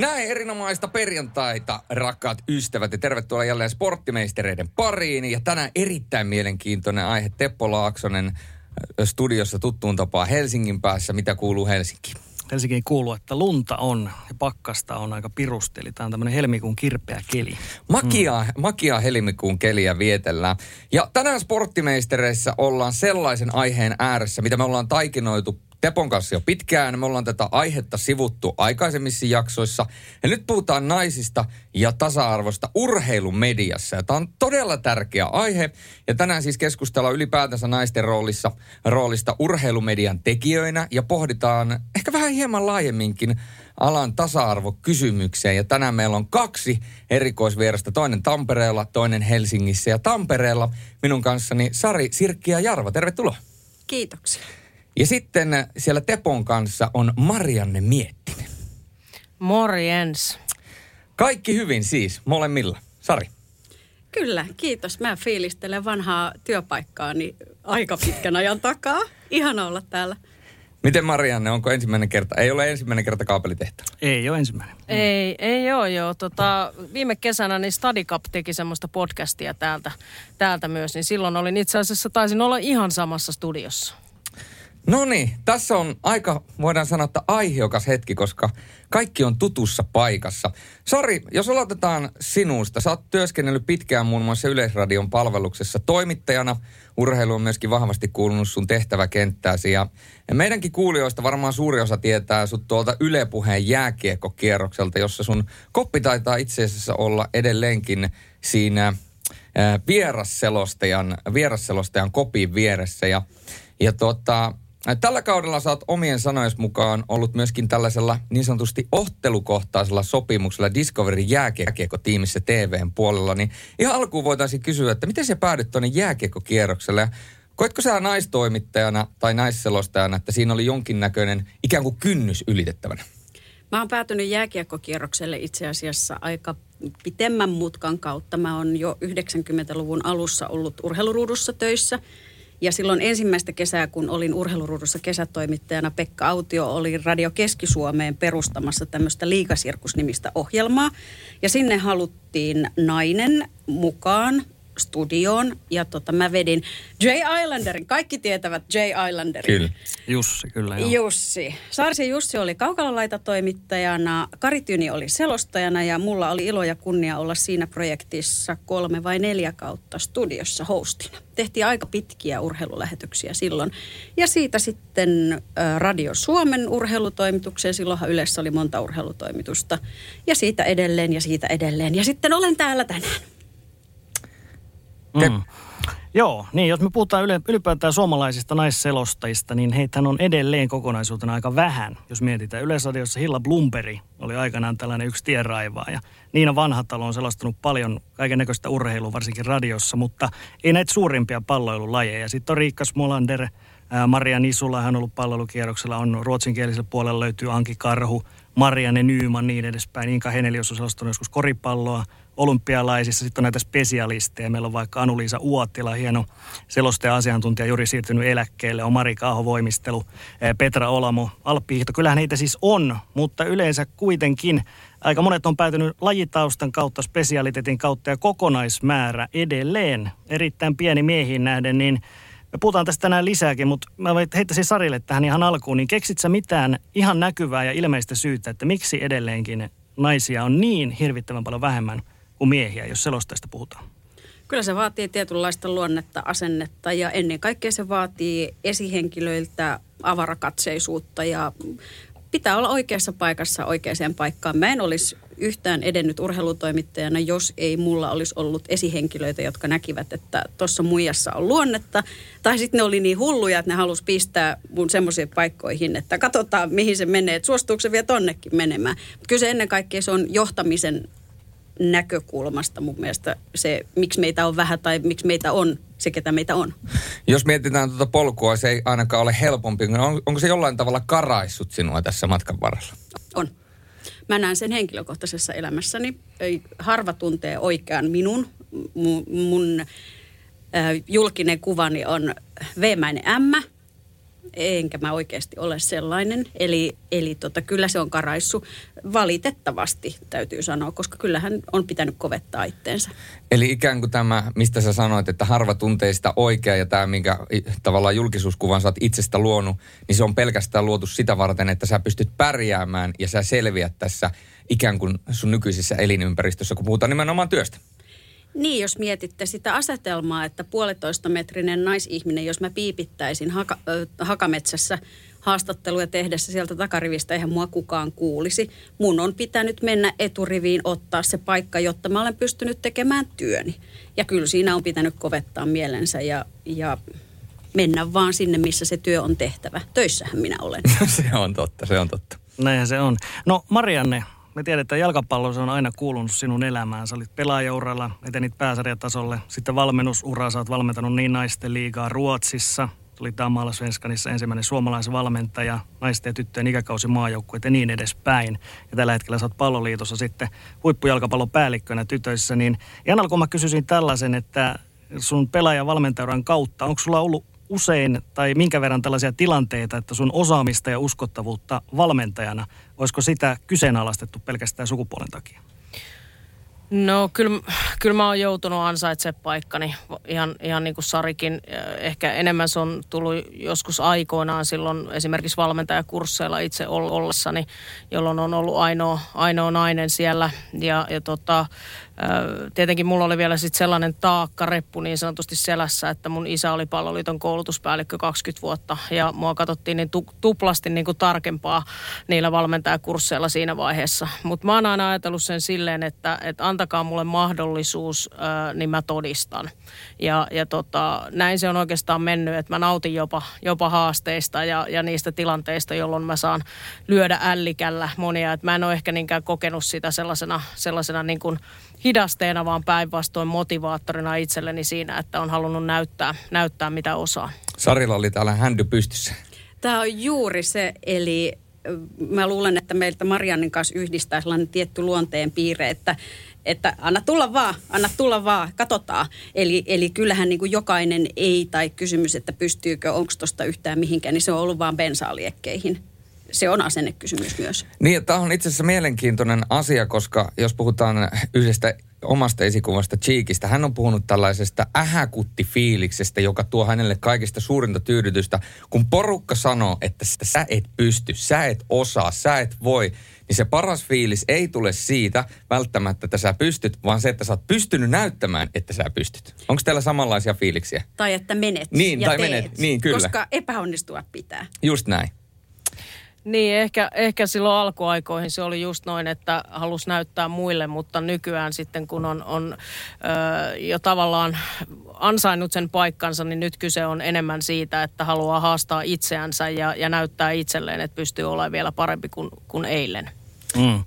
Näin erinomaista perjantaita, rakkaat ystävät, ja tervetuloa jälleen sporttimeistereiden pariin. Ja tänään erittäin mielenkiintoinen aihe. Teppo Laaksonen studiossa tuttuun tapaan Helsingin päässä. Mitä kuuluu Helsinkiin? Helsinkiin kuuluu, että lunta on ja pakkasta on aika pirusti. Eli tämä on tämmöinen helmikuun kirpeä keli. Makiaa helmikuun keliä vietellään. Ja tänään sporttimeistereissä ollaan sellaisen aiheen ääressä, mitä me ollaan taikinoitu Tepon kanssa jo pitkään. Me ollaan tätä aihetta sivuttu aikaisemmissa jaksoissa. Ja nyt puhutaan naisista ja tasa-arvosta urheilumediassa. Ja tämä on todella tärkeä aihe. Ja tänään siis keskustellaan ylipäätänsä naisten roolista urheilumedian tekijöinä. Ja pohditaan ehkä vähän hieman laajemminkin alan tasa-arvokysymykseen. Ja tänään meillä on kaksi erikoisvierasta. Toinen Tampereella, toinen Helsingissä. Ja Tampereella minun kanssani Sari, Sirkki ja Jarvo. Tervetuloa. Kiitoksia. Ja sitten siellä Tepon kanssa on Marianne Miettinen. Morjens. Kaikki hyvin siis, molemmilla. Sari. Kyllä, kiitos. Mä fiilistelen vanhaa työpaikkaani aika pitkän ajan takaa. Ihana olla täällä. Miten Marianne, onko ensimmäinen kerta? Ei ole ensimmäinen kerta kaapelitehtävä. Ei ole ensimmäinen. Ei ole. Viime kesänä niin StadiCup teki semmoista podcastia täältä myös, niin silloin olin itse asiassa, taisin olla ihan samassa studiossa. No niin, tässä on aika, voidaan sanoa, että aiheukas hetki, koska kaikki on tutussa paikassa. Sari, jos aloitetaan sinusta. Sä oot työskennellyt pitkään muun muassa Yleisradion palveluksessa toimittajana. Urheilu on myöskin vahvasti kuulunut sun tehtäväkenttääsi. Ja meidänkin kuulijoista varmaan suuri osa tietää sut tuolta Yle Puheen jääkiekkokierrokselta, jossa sun koppi taitaa itse asiassa olla edelleenkin siinä vierasselostajan kopin vieressä. Tällä kaudella sä oot omien sanojen mukaan ollut myöskin tällaisella niin sanotusti ottelukohtaisella sopimuksella Discovery jääkiekko-tiimissä TV:n puolella. Niin ihan alkuun voitaisiin kysyä, että miten sä päädyt tuonne jääkiekko-kierrokselle? Koetko sä naistoimittajana tai naisselostajana, että siinä oli jonkinnäköinen ikään kuin kynnys ylitettävänä? Mä oon päätynyt jääkiekko-kierrokselle itse asiassa aika pitemmän mutkan kautta. Mä oon jo 90-luvun alussa ollut urheiluruudussa töissä. Ja silloin ensimmäistä kesää, kun olin urheiluruudussa kesätoimittajana, Pekka Autio oli Radio Keski-Suomeen perustamassa tämmöistä Liikasirkus-nimistä ohjelmaa. Ja sinne haluttiin nainen mukaan studioon. Ja mä vedin Jäälsländerin. Kaikki tietävät Jäälsländerin. Kyllä. Jussi, kyllä joo. Jussi. Sarsi Jussi oli kaukalalaitatoimittajana, Kari Tyni oli selostajana ja mulla oli ilo ja kunnia olla siinä projektissa 3 vai 4 kautta studiossa hostina. Tehtiin aika pitkiä urheilulähetyksiä silloin. Ja siitä sitten Radio Suomen urheilutoimitukseen. Silloinhan Ylessä oli monta urheilutoimitusta. Ja siitä edelleen ja siitä edelleen. Ja sitten olen täällä tänään. Joo, niin jos me puhutaan ylipäätään suomalaisista naisselostajista, niin heitähän on edelleen kokonaisuutena aika vähän. Jos mietitään Yleisradiossa, Hilla Blomberg oli aikanaan tällainen yksi tienraivaaja. Niina Vanhatalo on selostanut paljon kaikennäköistä urheilua, varsinkin radiossa, mutta ei näitä suurimpia palloilulajeja. Sitten on Riikka Smolander, Maria Nisula, hän on ollut palloilukierroksella, on ruotsinkielisellä puolella löytyy Anki Karhu, Marianne Nyyman, niin edespäin. Inka Henelijos on selostanut joskus koripalloa. Olympialaisissa sitten on näitä spesialisteja. Meillä on vaikka Anu-Liisa Uotila, hieno selostaja-asiantuntija, juuri siirtynyt eläkkeelle. On Mari Kaaho-voimistelu, Petra Olamo, alppihiihto. Kyllähän niitä siis on, mutta yleensä kuitenkin aika monet on päätynyt lajitaustan kautta, spesialiteetin kautta ja kokonaismäärä edelleen. Erittäin pieni miehiin nähden, niin me puhutaan tästä tänään lisääkin, mutta mä heittäisin Sarille tähän ihan alkuun. Niin keksit sä mitään ihan näkyvää ja ilmeistä syytä, että miksi edelleenkin naisia on niin hirvittävän paljon vähemmän kuin miehiä, jos selostajista puhutaan? Kyllä se vaatii tietynlaista luonnetta, asennetta ja ennen kaikkea se vaatii esihenkilöiltä avarakatseisuutta ja pitää olla oikeassa paikassa oikeaan paikkaan. Mä en olisi yhtään edennyt urheilutoimittajana, jos ei mulla olisi ollut esihenkilöitä, jotka näkivät, että tuossa muijassa on luonnetta. Tai sitten ne oli niin hulluja, että ne halusi pistää mun semmoisiin paikkoihin, että katsotaan mihin se menee, että suostuuko se vielä tonnekin menemään. Mutta kyllä se ennen kaikkea se on johtamisen näkökulmasta mun mielestä se, miksi meitä on vähän tai miksi meitä on se, ketä meitä on. Jos mietitään tuota polkua, se ei ainakaan ole helpompi. Onko se jollain tavalla karaissut sinua tässä matkan varrella? On. Mä näen sen henkilökohtaisessa elämässäni. Harva tuntee oikean minun. Mun julkinen kuvani on veemäinen ämmä, enkä mä oikeasti ole sellainen. Eli kyllä se on karaissu valitettavasti, täytyy sanoa, koska kyllähän on pitänyt kovettaa itteensä. Eli ikään kuin tämä, mistä sä sanoit, että harva tuntee sitä oikeaa ja tämä, minkä tavallaan julkisuuskuvan sä oot itsestä luonut, niin se on pelkästään luotu sitä varten, että sä pystyt pärjäämään ja sä selviät tässä ikään kuin sun nykyisessä elinympäristössä, kun puhutaan nimenomaan työstä. Niin, jos mietitte sitä asetelmaa, että 1,5 metrinen naisihminen, jos mä piipittäisin hakametsässä haastatteluja tehdessä sieltä takarivistä, eihän mua kukaan kuulisi. Mun on pitänyt mennä eturiviin ottaa se paikka, jotta mä olen pystynyt tekemään työni. Ja kyllä siinä on pitänyt kovettaa mielensä ja mennä vaan sinne, missä se työ on tehtävä. Töissähän minä olen. Se on totta. Näinhän se on. No Marianne, me tiedetään, että jalkapallo se on aina kuulunut sinun elämään. Sä olit pelaajauralla, etenit pääsarjatasolle. Sitten valmennusuraa, sä oot valmentanut niin naisten liigaa Ruotsissa. Sä olit Damalla Svenskanissa ensimmäinen suomalaisvalmentaja, naisten ja tyttöjen ikäkausi maajoukkueet ja niin edespäin. Ja tällä hetkellä sä oot Palloliitossa sitten huippujalkapallon päällikkönä tytöissä. Niin ihan alkuun mä kysyisin tällaisen, että sun pelaajavalmentajuran kautta, onko sulla ollut usein tai minkä verran tällaisia tilanteita, että sun osaamista ja uskottavuutta valmentajana, olisiko sitä kyseenalaistettu pelkästään sukupuolen takia? No kyllä mä oon joutunut ansaitsemaan paikkani ihan niin kuin Sarikin. Ehkä enemmän se on tullut joskus aikoinaan silloin esimerkiksi valmentajakursseilla itse ollessani, jolloin on ollut ainoa nainen siellä ja tietenkin mulla oli vielä sitten sellainen taakkareppu niin sanotusti selässä, että mun isä oli Palloliiton koulutuspäällikkö 20 vuotta ja mua katsottiin niin tuplasti niin kuin tarkempaa niillä valmentajakursseilla siinä vaiheessa. Mutta mä oon aina ajatellut sen silleen, että antakaa mulle mahdollisuus, niin mä todistan. Ja näin se on oikeastaan mennyt, että mä nautin jopa haasteista ja niistä tilanteista, jolloin mä saan lyödä ällikällä monia. Et mä en ole ehkä niinkään kokenut sitä sellaisena niin kuin hidasteena, vaan päinvastoin motivaattorina itselleni siinä, että on halunnut näyttää mitä osaa. Sarilla oli täällä händy pystyssä. Tämä on juuri se, eli mä luulen, että meiltä Mariannen kanssa yhdistää sellainen tietty luonteen piirre, että anna tulla vaan, katsotaan. Eli kyllähän niin kuin jokainen ei tai kysymys, että pystyykö, onko tuosta yhtään mihinkään, niin se on ollut vaan bensaaliekkeihin. Se on asennekysymys myös. Niin, tämä on itse asiassa mielenkiintoinen asia, koska jos puhutaan yhdestä omasta esikuvasta Cheekistä, hän on puhunut tällaisesta ähäkuttifiiliksestä, joka tuo hänelle kaikista suurinta tyydytystä. Kun porukka sanoo, että sä et pysty, sä et osaa, sä et voi, niin se paras fiilis ei tule siitä välttämättä, että sä pystyt, vaan se, että sä oot pystynyt näyttämään, että sä pystyt. Onko teillä samanlaisia fiiliksiä? Tai että menet niin, ja tai teet, menet. Niin, kyllä. Koska epäonnistua pitää. Just näin. Niin, ehkä silloin alkuaikoihin se oli just noin, että halusi näyttää muille, mutta nykyään sitten kun on jo tavallaan ansainnut sen paikkansa, niin nyt kyse on enemmän siitä, että haluaa haastaa itseänsä ja näyttää itselleen, että pystyy olemaan vielä parempi kuin eilen. Mm.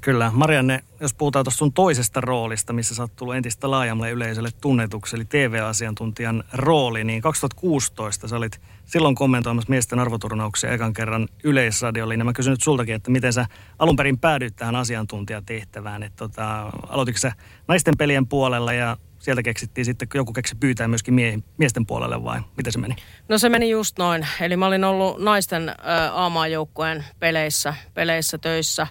Kyllä. Marianne, jos puhutaan tuosta sun toisesta roolista, missä sä oot tullut entistä laajemmalle yleisölle tunnetuksi, eli TV-asiantuntijan rooli, niin 2016 sä olit silloin kommentoimassa miesten arvoturnauksia ekan kerran Yleisradiolle. Ja mä kysyn nyt sultakin, että miten sä alun perin päädyit tähän asiantuntijatehtävään. Aloititko sä naisten pelien puolella ja sieltä keksittiin sitten, joku keksi pyytää myöskin miesten puolelle vai miten se meni? No se meni just noin. Eli mä olin ollut naisten A-maajoukkueen peleissä töissä.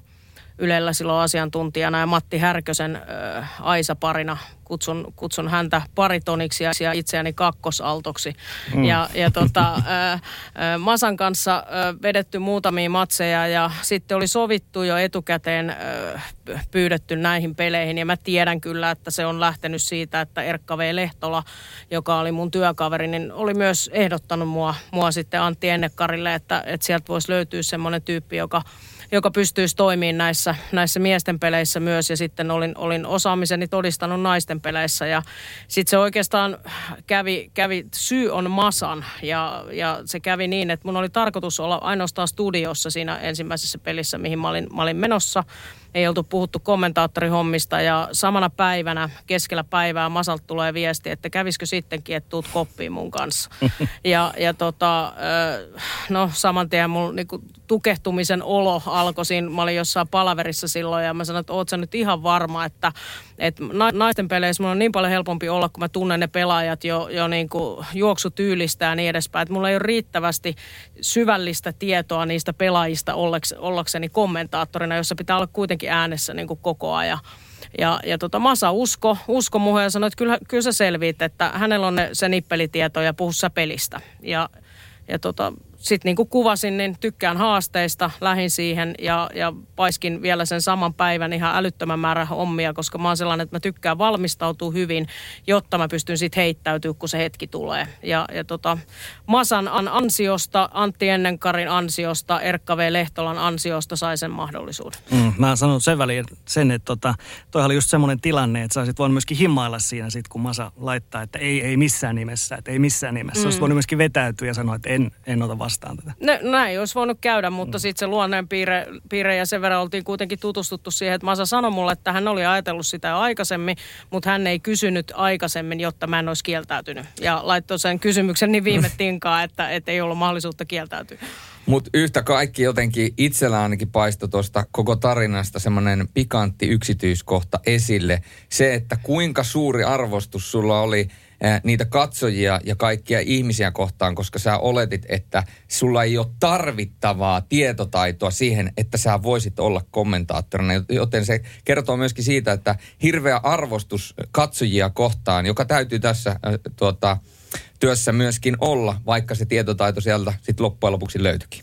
Ylellä silloin asiantuntijana ja Matti Härkösen Aisa-parina. Kutsun häntä paritoniksi ja itseäni kakkosaltoksi. Mm. Masan kanssa vedetty muutamia matseja ja sitten oli sovittu jo etukäteen pyydetty näihin peleihin. Ja mä tiedän kyllä, että se on lähtenyt siitä, että Erkka V. Lehtola, joka oli mun työkaveri, niin oli myös ehdottanut mua sitten Antti Ennekarille, että sieltä voisi löytyä semmoinen tyyppi, joka pystyisi toimimaan näissä miesten peleissä myös. Ja sitten olin osaamiseni todistanut naisten peleissä. Ja sitten se oikeastaan kävi syy on Masan. Ja se kävi niin, että mun oli tarkoitus olla ainoastaan studiossa siinä ensimmäisessä pelissä, mihin mä olin menossa. Ei oltu puhuttu kommentaattorihommista ja samana päivänä, keskellä päivää Masalta tulee viesti, että kävisikö sittenkin, että tuut koppiin mun kanssa. No saman tien mun niin kuin tukehtumisen olo alkoi siinä, mä olin jossain palaverissa silloin ja mä sanoin, että oot sä nyt ihan varma, että naisten peleissä mun on niin paljon helpompi olla, kun mä tunnen ne pelaajat jo niin kuin juoksutyylistä ja niin edespäin, että mulla ei ole riittävästi syvällistä tietoa niistä pelaajista ollakseni kommentaattorina, jossa pitää olla kuitenkin äänessä niin kuin koko ajan. Ja Masa usko muhun ja sanoi, että kyllä sä selviit, että hänellä on se nippelitieto ja puhu sä pelistä. Ja sitten niin kuin kuvasin, niin tykkään haasteista, lähdin siihen ja paiskin vielä sen saman päivän ihan älyttömän määrä hommia, koska mä oon sellainen, että mä tykkään valmistautua hyvin, jotta mä pystyn sitten heittäytyä, kun se hetki tulee. Ja Masan ansiosta, Antti Ennenkarin ansiosta, Erkka V. Lehtolan ansiosta sai sen mahdollisuuden. Mä sanon sen väliin sen, että toihan oli just semmoinen tilanne, että sä olisit voinut myöskin himailla siinä sit, kun Masa laittaa, että ei missään nimessä, että ei missään nimessä. Olisit voinut myöskin vetäytyä ja sanoa, että en ota vastaan. Näin olisi voinut käydä, mutta sitten se luonneenpiirre ja sen verran oltiin kuitenkin tutustuttu siihen, että Masa sanoi mulle, että hän oli ajatellut sitä jo aikaisemmin, mutta hän ei kysynyt aikaisemmin, jotta mä en olisi kieltäytynyt. Ja laittoi sen kysymyksen niin viime tinkaan, että ei ollut mahdollisuutta kieltäytyä. Mutta yhtä kaikki jotenkin itsellä ainakin paistoi tuosta koko tarinasta semmoinen pikantti yksityiskohta esille. Se, että kuinka suuri arvostus sulla oli niitä katsojia ja kaikkia ihmisiä kohtaan, koska sä oletit, että sulla ei ole tarvittavaa tietotaitoa siihen, että sä voisit olla kommentaattorina. Joten se kertoo myöskin siitä, että hirveä arvostus katsojia kohtaan, joka täytyy tässä työssä myöskin olla, vaikka se tietotaito sieltä sitten loppujen lopuksi löytyikin.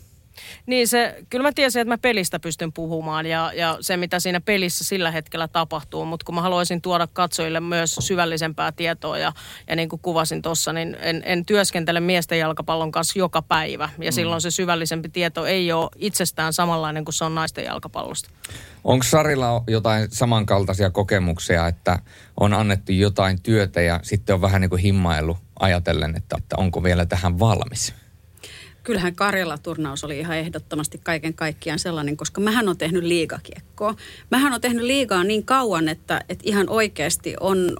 Niin se, kyllä mä tiesin, että mä pelistä pystyn puhumaan ja se, mitä siinä pelissä sillä hetkellä tapahtuu, mutta kun mä haluaisin tuoda katsojille myös syvällisempää tietoa ja niin kuin kuvasin tuossa, niin en työskentele miesten jalkapallon kanssa joka päivä ja silloin se syvällisempi tieto ei ole itsestään samanlainen kuin se on naisten jalkapallosta. Onko Sarilla jotain samankaltaisia kokemuksia, että on annettu jotain työtä ja sitten on vähän niin kuin himmaillut ajatellen, että onko vielä tähän valmis? Kyllähän Karjala-turnaus oli ihan ehdottomasti kaiken kaikkiaan sellainen, koska mähän on tehnyt liigakiekkoa. Mähän on tehnyt liigaa niin kauan, että ihan oikeasti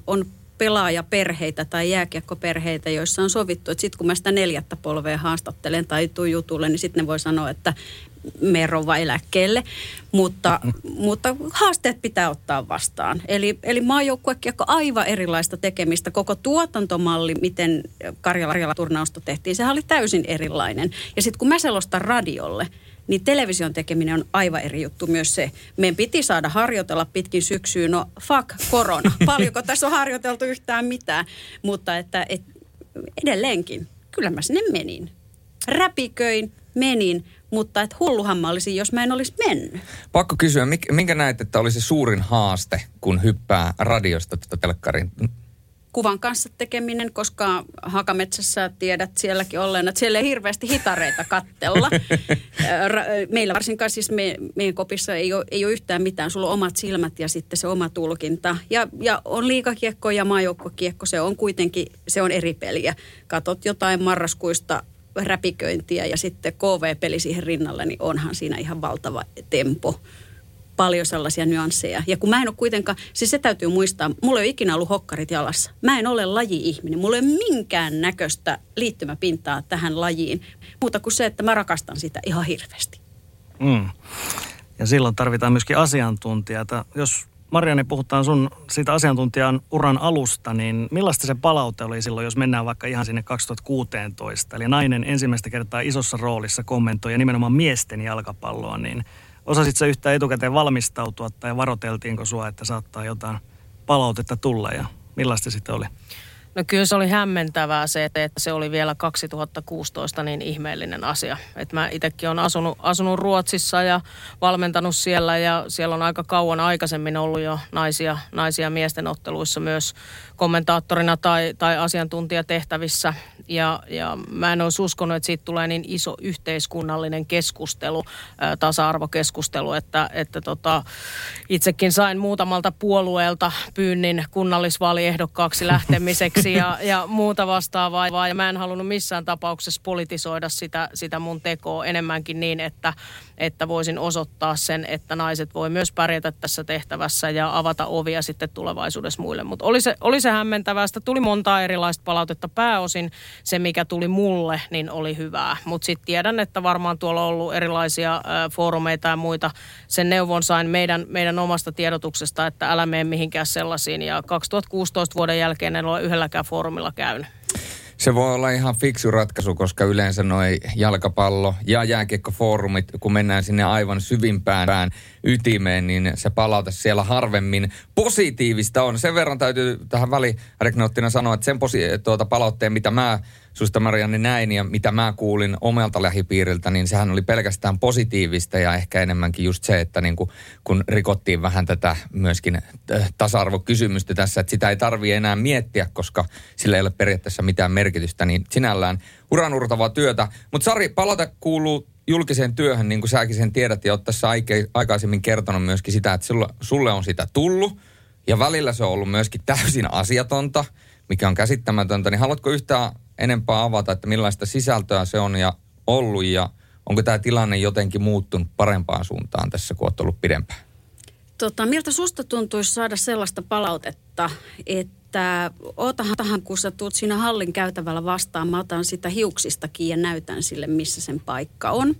on pelaajaperheitä tai jääkiekkoperheitä, joissa on sovittu, että sitten kun mä sitä 4. polvea haastattelen tai tuun jutulle, niin sitten ne voi sanoa, että merova eläkkeelle, mutta haasteet pitää ottaa vastaan. Eli maajoukkuekiekko aivan erilaista tekemistä. Koko tuotantomalli, miten Karjala-turnausta tehtiin, sehän oli täysin erilainen. Ja sitten kun mä selostan radiolle, niin television tekeminen on aivan eri juttu myös se. Meidän piti saada harjoitella pitkin syksyyn, no fuck korona. Paljonko tässä on harjoiteltu yhtään mitään, mutta että edelleenkin, kyllä mä sinne menin. Räpiköin. Mutta et hulluhan mä olisin, jos mä en olisi mennyt. Pakko kysyä, minkä näet, että oli se suurin haaste, kun hyppää radiosta telkkariin? Kuvan kanssa tekeminen, koska Hakametsässä tiedät sielläkin olleen, että siellä ei hirveästi hitareita kattella. Meillä varsinkaan siis meidän kopissa ei ole yhtään mitään. Sulla on omat silmät ja sitten se oma tulkinta. Ja on liigakiekko ja maajoukkokiekko, se on kuitenkin, se on eri peliä. Katot jotain marraskuista räpiköintiä ja sitten KV-peli siihen rinnalle, niin onhan siinä ihan valtava tempo. Paljon sellaisia nyansseja. Ja kun mä en ole kuitenkaan, siis se täytyy muistaa, mulla ei ole ikinä ollut hokkarit jalassa. Mä en ole laji-ihminen. Mulla ei ole minkään näköistä liittymäpintaa tähän lajiin. Muuta kuin se, että mä rakastan sitä ihan hirveästi. Ja silloin tarvitaan myöskin asiantuntijata. Jos Marianne, puhutaan sun siitä asiantuntijan uran alusta, niin millaista se palaute oli silloin, jos mennään vaikka ihan sinne 2016? Eli nainen ensimmäistä kertaa isossa roolissa kommentoi ja nimenomaan miesten jalkapalloa, niin osasit sä yhtään etukäteen valmistautua tai varoteltiinko sua, että saattaa jotain palautetta tulla ja millaista sitten oli? No kyllä se oli hämmentävää se, että se oli vielä 2016 niin ihmeellinen asia. Että mä itsekin olen asunut Ruotsissa ja valmentanut siellä ja siellä on aika kauan aikaisemmin ollut jo naisia miesten otteluissa myös kommentaattorina tai asiantuntijatehtävissä. Ja mä en olisi uskonut, että siitä tulee niin iso yhteiskunnallinen keskustelu, tasa-arvokeskustelu, että itsekin sain muutamalta puolueelta pyynnin kunnallisvaaliehdokkaaksi lähtemiseksi. Ja muuta vastaavaa. Ja mä en halunnut missään tapauksessa politisoida sitä mun tekoa enemmänkin niin, että voisin osoittaa sen, että naiset voi myös pärjätä tässä tehtävässä ja avata ovia sitten tulevaisuudessa muille. Mutta oli se hämmentävää. Sitä tuli montaa erilaista palautetta pääosin se, mikä tuli mulle, niin oli hyvää. Mutta sitten tiedän, että varmaan tuolla on ollut erilaisia foorumeita ja muita. Sen neuvon sain meidän omasta tiedotuksesta, että älä mene mihinkään sellaisiin. Ja 2016 vuoden jälkeen en ole yhdelläkään foorumilla käynyt. Se voi olla ihan fiksu ratkaisu, koska yleensä noi jalkapallo- ja jääkiekkofoorumit, kun mennään sinne aivan syvimpään ytimeen, niin se palaute siellä harvemmin positiivista on. Sen verran täytyy tähän välireknoottina sanoa, että sen palautteen, mitä mä susta Marianne näin ja mitä mä kuulin omalta lähipiiriltä, niin sehän oli pelkästään positiivista ja ehkä enemmänkin just se, että niin kun rikottiin vähän tätä myöskin tasa-arvokysymystä tässä, että sitä ei tarvitse enää miettiä, koska sillä ei ole periaatteessa mitään merkitystä, niin sinällään uraanurtavaa työtä. Mutta Sari, palata kuuluu julkiseen työhön, niin kuin säkin sen tiedät ja oot tässä aikaisemmin kertonut myöskin sitä, että sulle on sitä tullut ja välillä se on ollut myöskin täysin asiatonta, mikä on käsittämätöntä, niin haluatko yhtään enempää avata, että millaista sisältöä se on ja ollut ja onko tämä tilanne jotenkin muuttunut parempaan suuntaan tässä, kun olet ollut pidempään? Miltä susta tuntuisi saada sellaista palautetta, että ootahan, kun sä tuut siinä hallin käytävällä vastaan, mä otan sitä hiuksistakin ja näytän sille, missä sen paikka on.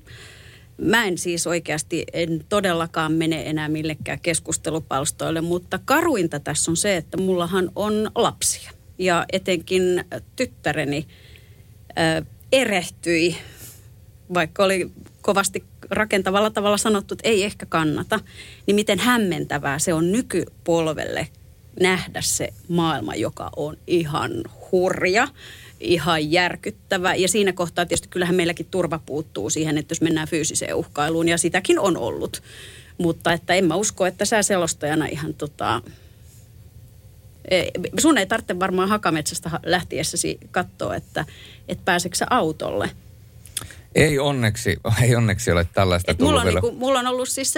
Mä en siis oikeasti todellakaan mene enää millekään keskustelupalstoille, mutta karuinta tässä on se, että mullahan on lapsia. Ja etenkin tyttäreni erehtyi, vaikka oli kovasti rakentavalla tavalla sanottu, että ei ehkä kannata, niin miten hämmentävää se on nykypolvelle nähdä se maailma, joka on ihan hurja, ihan järkyttävä. Ja siinä kohtaa tietysti kyllähän meilläkin turva puuttuu siihen, että jos mennään fyysiseen uhkailuun, ja sitäkin on ollut. Mutta että en mä usko, että sä selostajana ihan sun ei tarvitse varmaan Hakametsästä lähtiessäsi katsoa, että pääseekö sä autolle. Ei onneksi ole tällaista tullut mulla on vielä. Mulla on ollut siis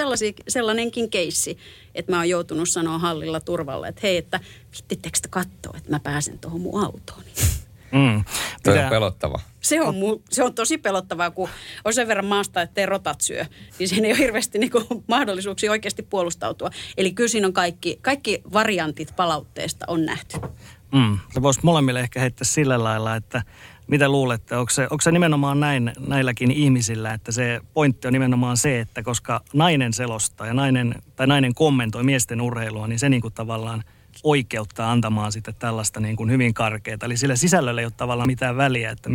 sellainenkin keissi, että mä oon joutunut sanoa hallilla turvalle, että hei, että vittittekö sitä katsoa, että mä pääsen tuohon mun autoon. Toi on pelottava. Se on tosi pelottavaa, kun on sen verran maasta, ettei rotat syö. Niin siinä ei ole hirveästi mahdollisuuksia oikeasti puolustautua. Eli kyllä siinä on kaikki variantit palautteesta on nähty. Voisi molemmille ehkä heittää sillä lailla, että mitä luulette, onko se nimenomaan näin näilläkin ihmisillä, että se pointti on nimenomaan se, että koska nainen selostaa ja nainen kommentoi miesten urheilua, niin se niin kuin tavallaan oikeuttaa antamaan sitten tällaista niin kuin hyvin karkeaa. Eli sillä sisällöllä ei ole tavallaan mitään väliä, että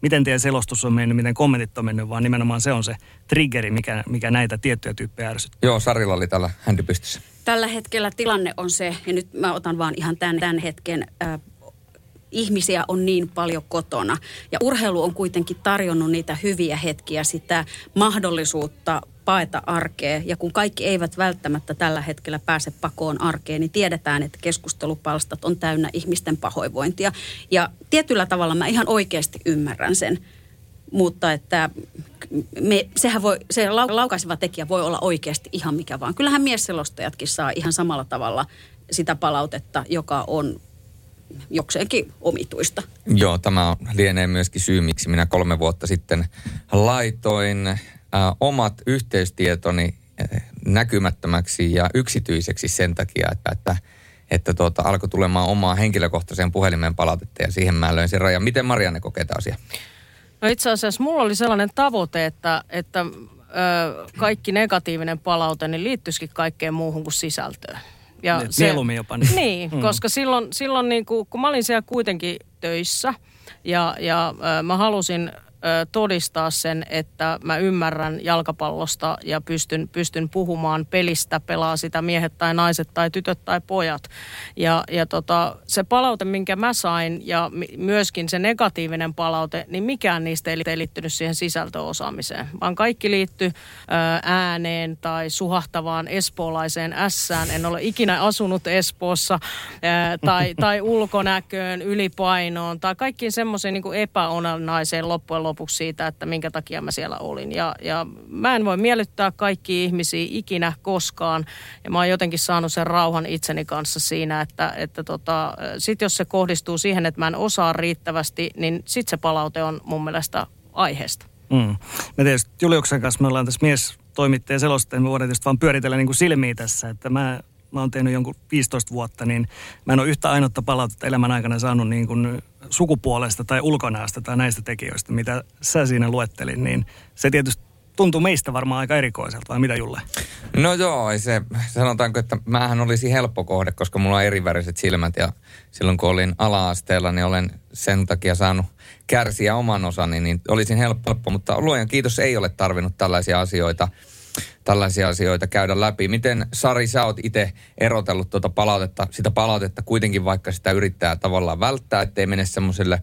miten teidän selostus on mennyt, miten kommentit on mennyt, vaan nimenomaan se on se triggeri, mikä näitä tiettyjä tyyppejä ärsyttää. Joo, Sarilla oli tällä hänty pystyssä. Tällä hetkellä tilanne on se, ja nyt mä otan vaan ihan tämän hetken, ihmisiä on niin paljon kotona. Ja urheilu on kuitenkin tarjonnut niitä hyviä hetkiä, sitä mahdollisuutta paeta arkea. Ja kun kaikki eivät välttämättä tällä hetkellä pääse pakoon arkeen, niin tiedetään, että keskustelupalstat on täynnä ihmisten pahoinvointia. Ja tietyllä tavalla mä ihan oikeasti ymmärrän sen. Mutta että se laukaiseva tekijä voi olla oikeasti ihan mikä vaan. Kyllähän miesselostajatkin saa ihan samalla tavalla sitä palautetta, joka on jokseenkin omituista. Joo, tämä lienee myöskin syy, miksi minä 3 vuotta sitten laitoin omat yhteystietoni näkymättömäksi ja yksityiseksi sen takia, että alkoi tulemaan omaa henkilökohtaiseen puhelimeen palautetta ja siihen mä löin sen rajan. Miten Marianne kokee tämä asia? No itse asiassa mulla oli sellainen tavoite, että kaikki negatiivinen palaute niin liittyisikin kaikkeen muuhun kuin sisältöön. Ja mieluummin jopa niin. Niin, koska silloin niin kun mä olin siellä kuitenkin töissä ja mä halusin todistaa sen, että mä ymmärrän jalkapallosta ja pystyn puhumaan pelistä, pelaa sitä miehet tai naiset tai tytöt tai pojat. Ja se palaute, minkä mä sain ja myöskin se negatiivinen palaute, niin mikään niistä ei liittynyt siihen sisältöosaamiseen, vaan kaikki liittyi ääneen tai suhahtavaan espoolaiseen ässään. En ole ikinä asunut Espoossa tai ulkonäköön, ylipainoon tai kaikkiin semmoisiin niin kuin epäonnaiseen loppujen lopuksi siitä, että minkä takia mä siellä olin. Ja mä en voi miellyttää kaikkia ihmisiä ikinä koskaan. Ja mä oon jotenkin saanut sen rauhan itseni kanssa siinä, että sit jos se kohdistuu siihen, että mä en osaa riittävästi, niin sit se palaute on mun mielestä aiheesta. Me tietysti Juliuksen kanssa me ollaan tässä miestoimittajan selostajana, me voidaan tietysti vaan pyöritellä niin kuin silmiä tässä, että mä oon tehnyt jonkun 15 vuotta, niin mä en ole yhtä ainutta palautetta elämän aikana saanut niin kuin sukupuolesta tai ulkonäöstä tai näistä tekijöistä, mitä sä siinä luettelin, niin se tietysti tuntui meistä varmaan aika erikoiselta, vai mitä Julle? No joo, se, sanotaanko, että mähän olisi helppo kohde, koska mulla on eriväriset silmät ja silloin kun olin ala-asteella, niin olen sen takia saanut kärsiä oman osani, niin olisin helppo, mutta luojan kiitos ei ole tarvinnut tällaisia asioita käydä läpi. Miten Sari, sä oot itse erotellut tuota palautetta, sitä palautetta kuitenkin, vaikka sitä yrittää tavallaan välttää, ettei mene semmoiselle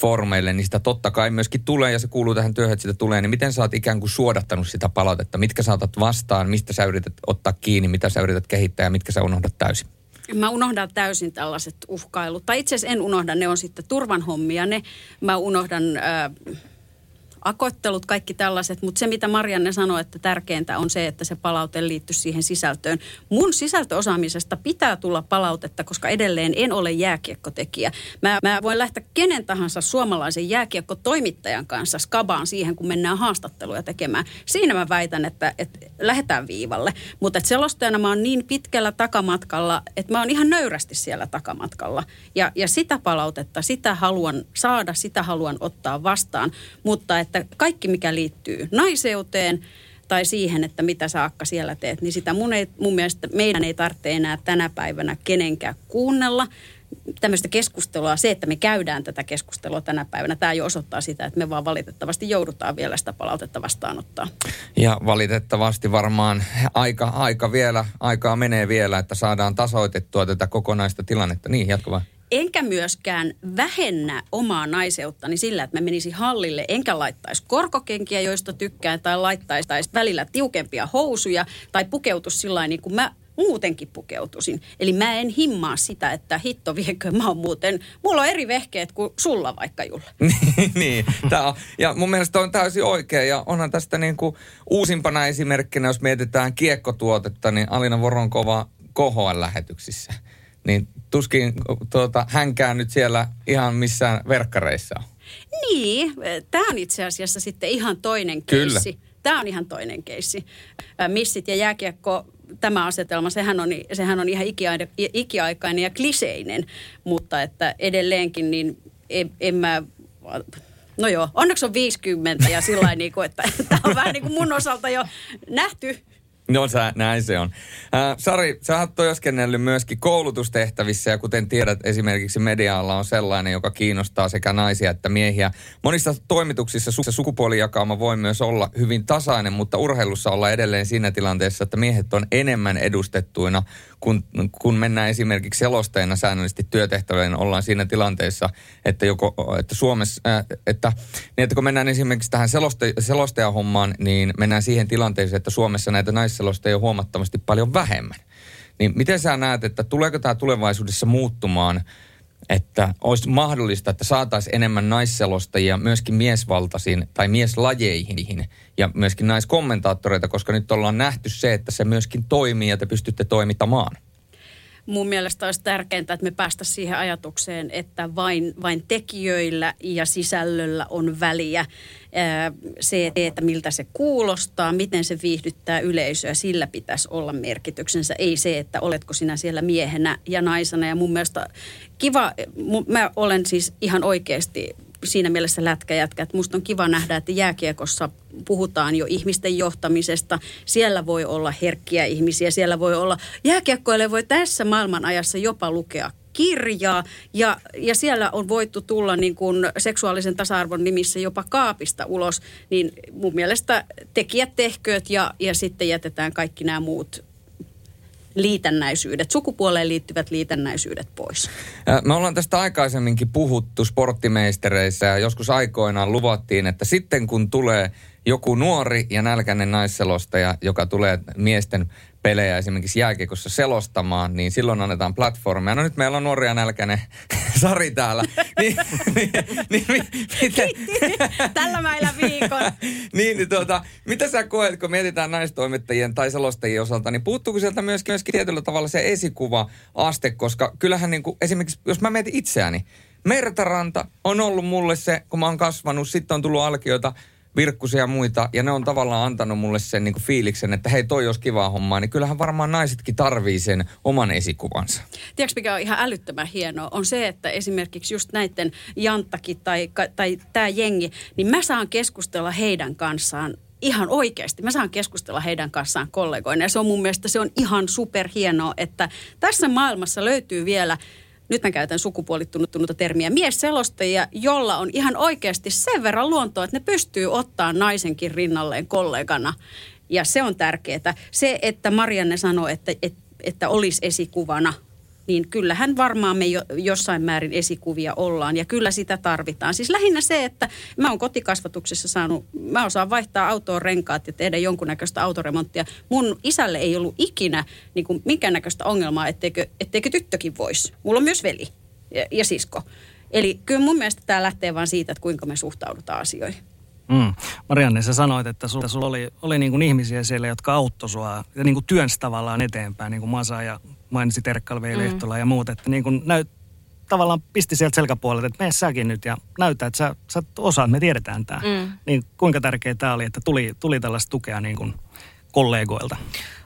foorumeille, niin sitä totta kai myöskin tulee ja se kuuluu tähän työhön, että sitä tulee, niin miten sä oot ikään kuin suodattanut sitä palautetta? Mitkä sä otat vastaan, mistä sä yrität ottaa kiinni, mitä sä yrität kehittää ja mitkä sä unohdat täysin? Mä unohdan täysin tällaiset uhkailut, tai itse asiassa en unohda, ne on sitten turvanhommia, ne mä unohdan akottelut, kaikki tällaiset, mutta se mitä Marianne sanoi, että tärkeintä on se, että se palaute liittyy siihen sisältöön. Mun sisältöosaamisesta pitää tulla palautetta, koska edelleen en ole jääkiekkotekijä. Mä voin lähteä kenen tahansa suomalaisen jääkiekkotoimittajan kanssa skabaan siihen, kun mennään haastatteluja tekemään. Siinä mä väitän, että lähdetään viivalle, mutta selostajana mä oon niin pitkällä takamatkalla, että mä oon ihan nöyrästi siellä takamatkalla. Ja sitä palautetta, sitä haluan saada, sitä haluan ottaa vastaan, mutta että kaikki mikä liittyy naiseuteen tai siihen, että mitä sä Akka siellä teet, niin sitä mun mielestä meidän ei tarvitse enää tänä päivänä kenenkään kuunnella. Tämmöistä keskustelua, se että me käydään tätä keskustelua tänä päivänä, tämä jo osoittaa sitä, että me vaan valitettavasti joudutaan vielä sitä palautetta vastaanottaa. Ja valitettavasti varmaan aikaa menee vielä, että saadaan tasoitettua tätä kokonaista tilannetta. Niin, jatka vaan. Enkä myöskään vähennä omaa naiseuttani sillä, että mä menisin hallille, enkä laittaisi korkokenkiä, joista tykkään, tai laittaisi välillä tiukempia housuja, tai pukeutuisi sillä tavalla, niin kuin mä muutenkin pukeutuisin. Eli mä en himmaa sitä, että hitto viekö, mä oon muuten, mulla on eri vehkeet kuin sulla vaikka, Julle. Niin, ja mun mielestä on täysin oikea, ja onhan tästä niin kuin uusimpana esimerkkinä, jos mietitään kiekkotuotetta, niin Alina Voronkova KHL-lähetyksissä. Niin tuskin hänkään nyt siellä ihan missään verkkareissa on. Niin, tämä on itse asiassa sitten ihan toinen keissi. Kyllä. Tämä on ihan toinen keissi. Missit ja jääkiekko, tämä asetelma, sehän on ihan ikiaikainen ja kliseinen, mutta että edelleenkin niin en mä... No joo, onneksi on 50 ja sillä lailla, että tämä on vähän niin kuin mun osalta jo nähty. No näin se on. Sari, sä oot työskennellyt myöskin koulutustehtävissä ja kuten tiedät, esimerkiksi media-ala on sellainen, joka kiinnostaa sekä naisia että miehiä. Monissa toimituksissa sukupuolijakauma voi myös olla hyvin tasainen, mutta urheilussa ollaan edelleen siinä tilanteessa, että miehet on enemmän edustettuina, kun mennään esimerkiksi selostajana säännöllisesti työtehtävään, ollaan siinä tilanteessa, että joko että Suomessa, että kun mennään esimerkiksi tähän selostajahommaan, niin mennään siihen tilanteeseen, että Suomessa näitä naisselostajia on huomattavasti paljon vähemmän. Niin miten sä näet, että tuleeko tämä tulevaisuudessa muuttumaan, että olisi mahdollista, että saataisiin enemmän naisselostajia myöskin miesvaltaisiin tai mieslajeihin ja myöskin naiskommentaattoreita, koska nyt ollaan nähty se, että se myöskin toimii ja te pystytte toimittamaan? Mun mielestä olisi tärkeintä, että me päästäisiin siihen ajatukseen, että vain tekijöillä ja sisällöllä on väliä. Se, että miltä se kuulostaa, miten se viihdyttää yleisöä, sillä pitäisi olla merkityksensä. Ei se, että oletko sinä siellä miehenä ja naisena. Ja mun mielestä kiva, mä olen siis ihan oikeasti siinä mielessä lätkäjätkä, että musta on kiva nähdä, että jääkiekossa puhutaan jo ihmisten johtamisesta. Siellä voi olla herkkiä ihmisiä, siellä voi olla, jääkiekkoille voi tässä maailmanajassa jopa lukea kirjaa ja siellä on voittu tulla niin kuin seksuaalisen tasa-arvon nimissä jopa kaapista ulos, niin mun mielestä tekijät tehkööt ja sitten jätetään kaikki nämä muut liitännäisyydet, sukupuoleen liittyvät liitännäisyydet pois. Me ollaan tästä aikaisemminkin puhuttu sporttimeistereissä ja joskus aikoinaan luvattiin, että sitten kun tulee joku nuori ja nälkäinen naisselostaja, joka tulee miesten pelejä esimerkiksi jääkiekossa selostamaan, niin silloin annetaan platformia. No nyt meillä on nuori ja nälkäinen Sari täällä. Tällä mä elän viikon. Mitä sä koet, kun mietitään naistoimittajien tai selostajien osalta, niin puuttuuko sieltä myöskin tietyllä tavalla se esikuva-aste, koska kyllähän niin kuin, esimerkiksi, jos mä mietin itseäni, Mertaranta on ollut mulle se, kun mä oon kasvanut, sitten on tullut alkiota, Virkkusia ja muita, ja ne on tavallaan antanut mulle sen niin kuin fiiliksen, että hei, toi olisi kivaa hommaa, niin kyllähän varmaan naisetkin tarvii sen oman esikuvansa. Tiedätkö, mikä on ihan älyttömän hienoa, on se, että esimerkiksi just näiden Janttakin tai tämä jengi, niin mä saan keskustella heidän kanssaan ihan oikeasti. Mä saan keskustella heidän kanssaan kollegoina, ja se on mun mielestä, se on ihan superhienoa, että tässä maailmassa löytyy vielä, nyt mä käytän sukupuolittunutta termiä, miesselostajia, jolla on ihan oikeasti sen verran luontoa, että ne pystyy ottaa naisenkin rinnalleen kollegana. Ja se on tärkeää. Se, että Marianne sanoi, että olisi esikuvana, niin kyllähän varmaan me jossain määrin esikuvia ollaan. Ja kyllä sitä tarvitaan. Siis lähinnä se, että mä oon kotikasvatuksessa saanut, mä osaan vaihtaa autoon renkaat ja tehdä jonkunnäköistä autoremonttia. Mun isälle ei ollut ikinä niin kuin minkäännäköistä ongelmaa, etteikö tyttökin voisi. Mulla on myös veli ja sisko. Eli kyllä mun mielestä tää lähtee vaan siitä, että kuinka me suhtaudutaan asioihin. Marianne, sä sanoit, että sulla oli niin kuin ihmisiä siellä, jotka auttoi sua ja niin kuin työnsi tavallaan eteenpäin, niin kuin Masa ja mainitsit Erkka V. Lehtola ja muut, että niin kuin tavallaan pisti sieltä selkäpuolelta, että mene säkin nyt ja näytä, että sä osaat, me tiedetään tämä. Niin kuinka tärkeää tämä oli, että tuli tällaista tukea niin kuin kollegoilta?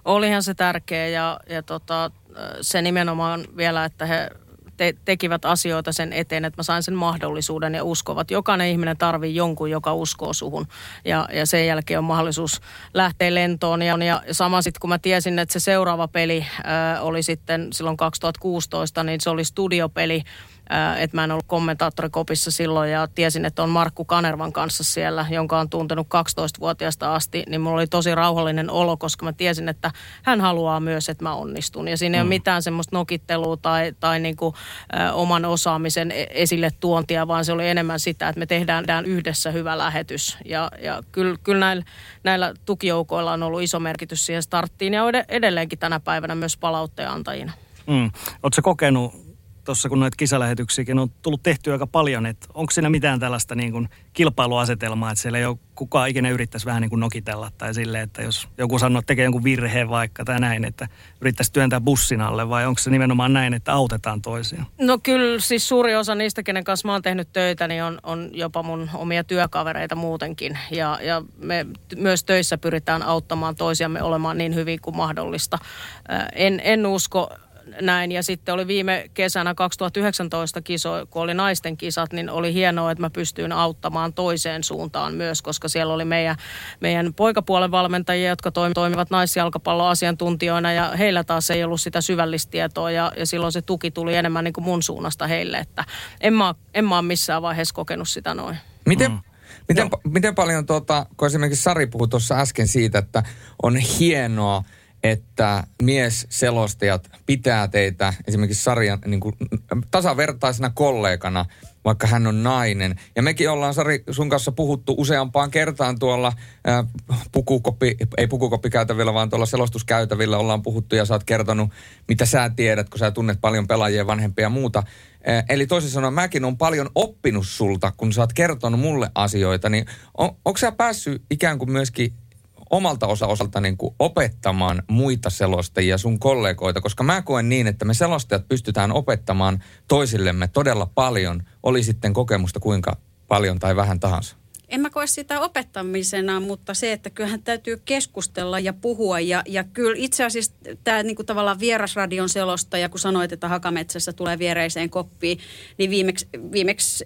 Olihan se tärkeä ja se nimenomaan vielä, että he tekivät asioita sen eteen, että mä sain sen mahdollisuuden ja uskovat. Jokainen ihminen tarvii jonkun, joka uskoo suhun. Ja sen jälkeen on mahdollisuus lähteä lentoon. Ja sama sitten, kun mä tiesin, että se seuraava peli oli sitten silloin 2016, niin se oli studiopeli. Että mä en ollut kommentaattorikopissa silloin ja tiesin, että on Markku Kanervan kanssa siellä, jonka on tuntenut 12-vuotiaasta asti, niin mulla oli tosi rauhallinen olo, koska mä tiesin, että hän haluaa myös, että mä onnistun. Ja siinä ei ole mitään semmoista nokittelua tai niinku, oman osaamisen esille tuontia, vaan se oli enemmän sitä, että me tehdään yhdessä hyvä lähetys. Ja kyllä näillä tukijoukoilla on ollut iso merkitys siihen starttiin ja edelleenkin tänä päivänä myös palautteen antajina. Ootko kokenut tuossa, kun noita kisalähetyksiäkin on tullut tehty aika paljon, että onko siinä mitään tällaista niin kuin kilpailuasetelmaa, että siellä ei ole kukaan ikinä yrittäisi vähän niin kuin nokitella tai silleen, että jos joku sanoo, että tekee jonkun virheen vaikka tai näin, että yrittäisi työntää bussin alle vai onko se nimenomaan näin, että autetaan toisiaan? No kyllä, siis suuri osa niistä, kenen kanssa mä oon tehnyt töitä, niin on jopa mun omia työkavereita muutenkin ja me myös töissä pyritään auttamaan toisiamme olemaan niin hyvin kuin mahdollista. En usko näin. Ja sitten oli viime kesänä 2019 kiso, kun oli naisten kisat, niin oli hienoa, että mä pystyin auttamaan toiseen suuntaan myös, koska siellä oli meidän poikapuolen valmentajia, jotka toimivat naisjalkapalloasiantuntijoina ja heillä taas ei ollut sitä syvällistä tietoa ja silloin se tuki tuli enemmän niin kuin mun suunnasta heille, että en mä ole missään vaiheessa kokenut sitä noin. Miten paljon, kun esimerkiksi Sari puhui tuossa äsken siitä, että on hienoa, että miesselostajat pitää teitä esimerkiksi Sarian niin kuin tasavertaisena kollegana, vaikka hän on nainen. Ja mekin ollaan, Sari, sun kanssa puhuttu useampaan kertaan tuolla pukukoppikäytävillä, vaan tuolla selostuskäytävillä ollaan puhuttu ja sä oot kertonut, mitä sä tiedät, kun sä tunnet paljon pelaajia, vanhempia ja muuta. Eli toisin sanoen, mäkin olen paljon oppinut sulta, kun sä oot kertonut mulle asioita, niin onko sä päässyt ikään kuin myöskin omalta osalta niin kuin opettamaan muita selostajia, sun kollegoita, koska mä koen niin, että me selostajat pystytään opettamaan toisillemme todella paljon, oli sitten kokemusta kuinka paljon tai vähän tahansa. En mä koe sitä opettamisena, mutta se, että kyllähän täytyy keskustella ja puhua. Ja kyllä itse asiassa tämä niinku tavallaan vierasradion selostaja, kun sanoit, että Hakametsässä tulee viereiseen koppiin, niin viimeksi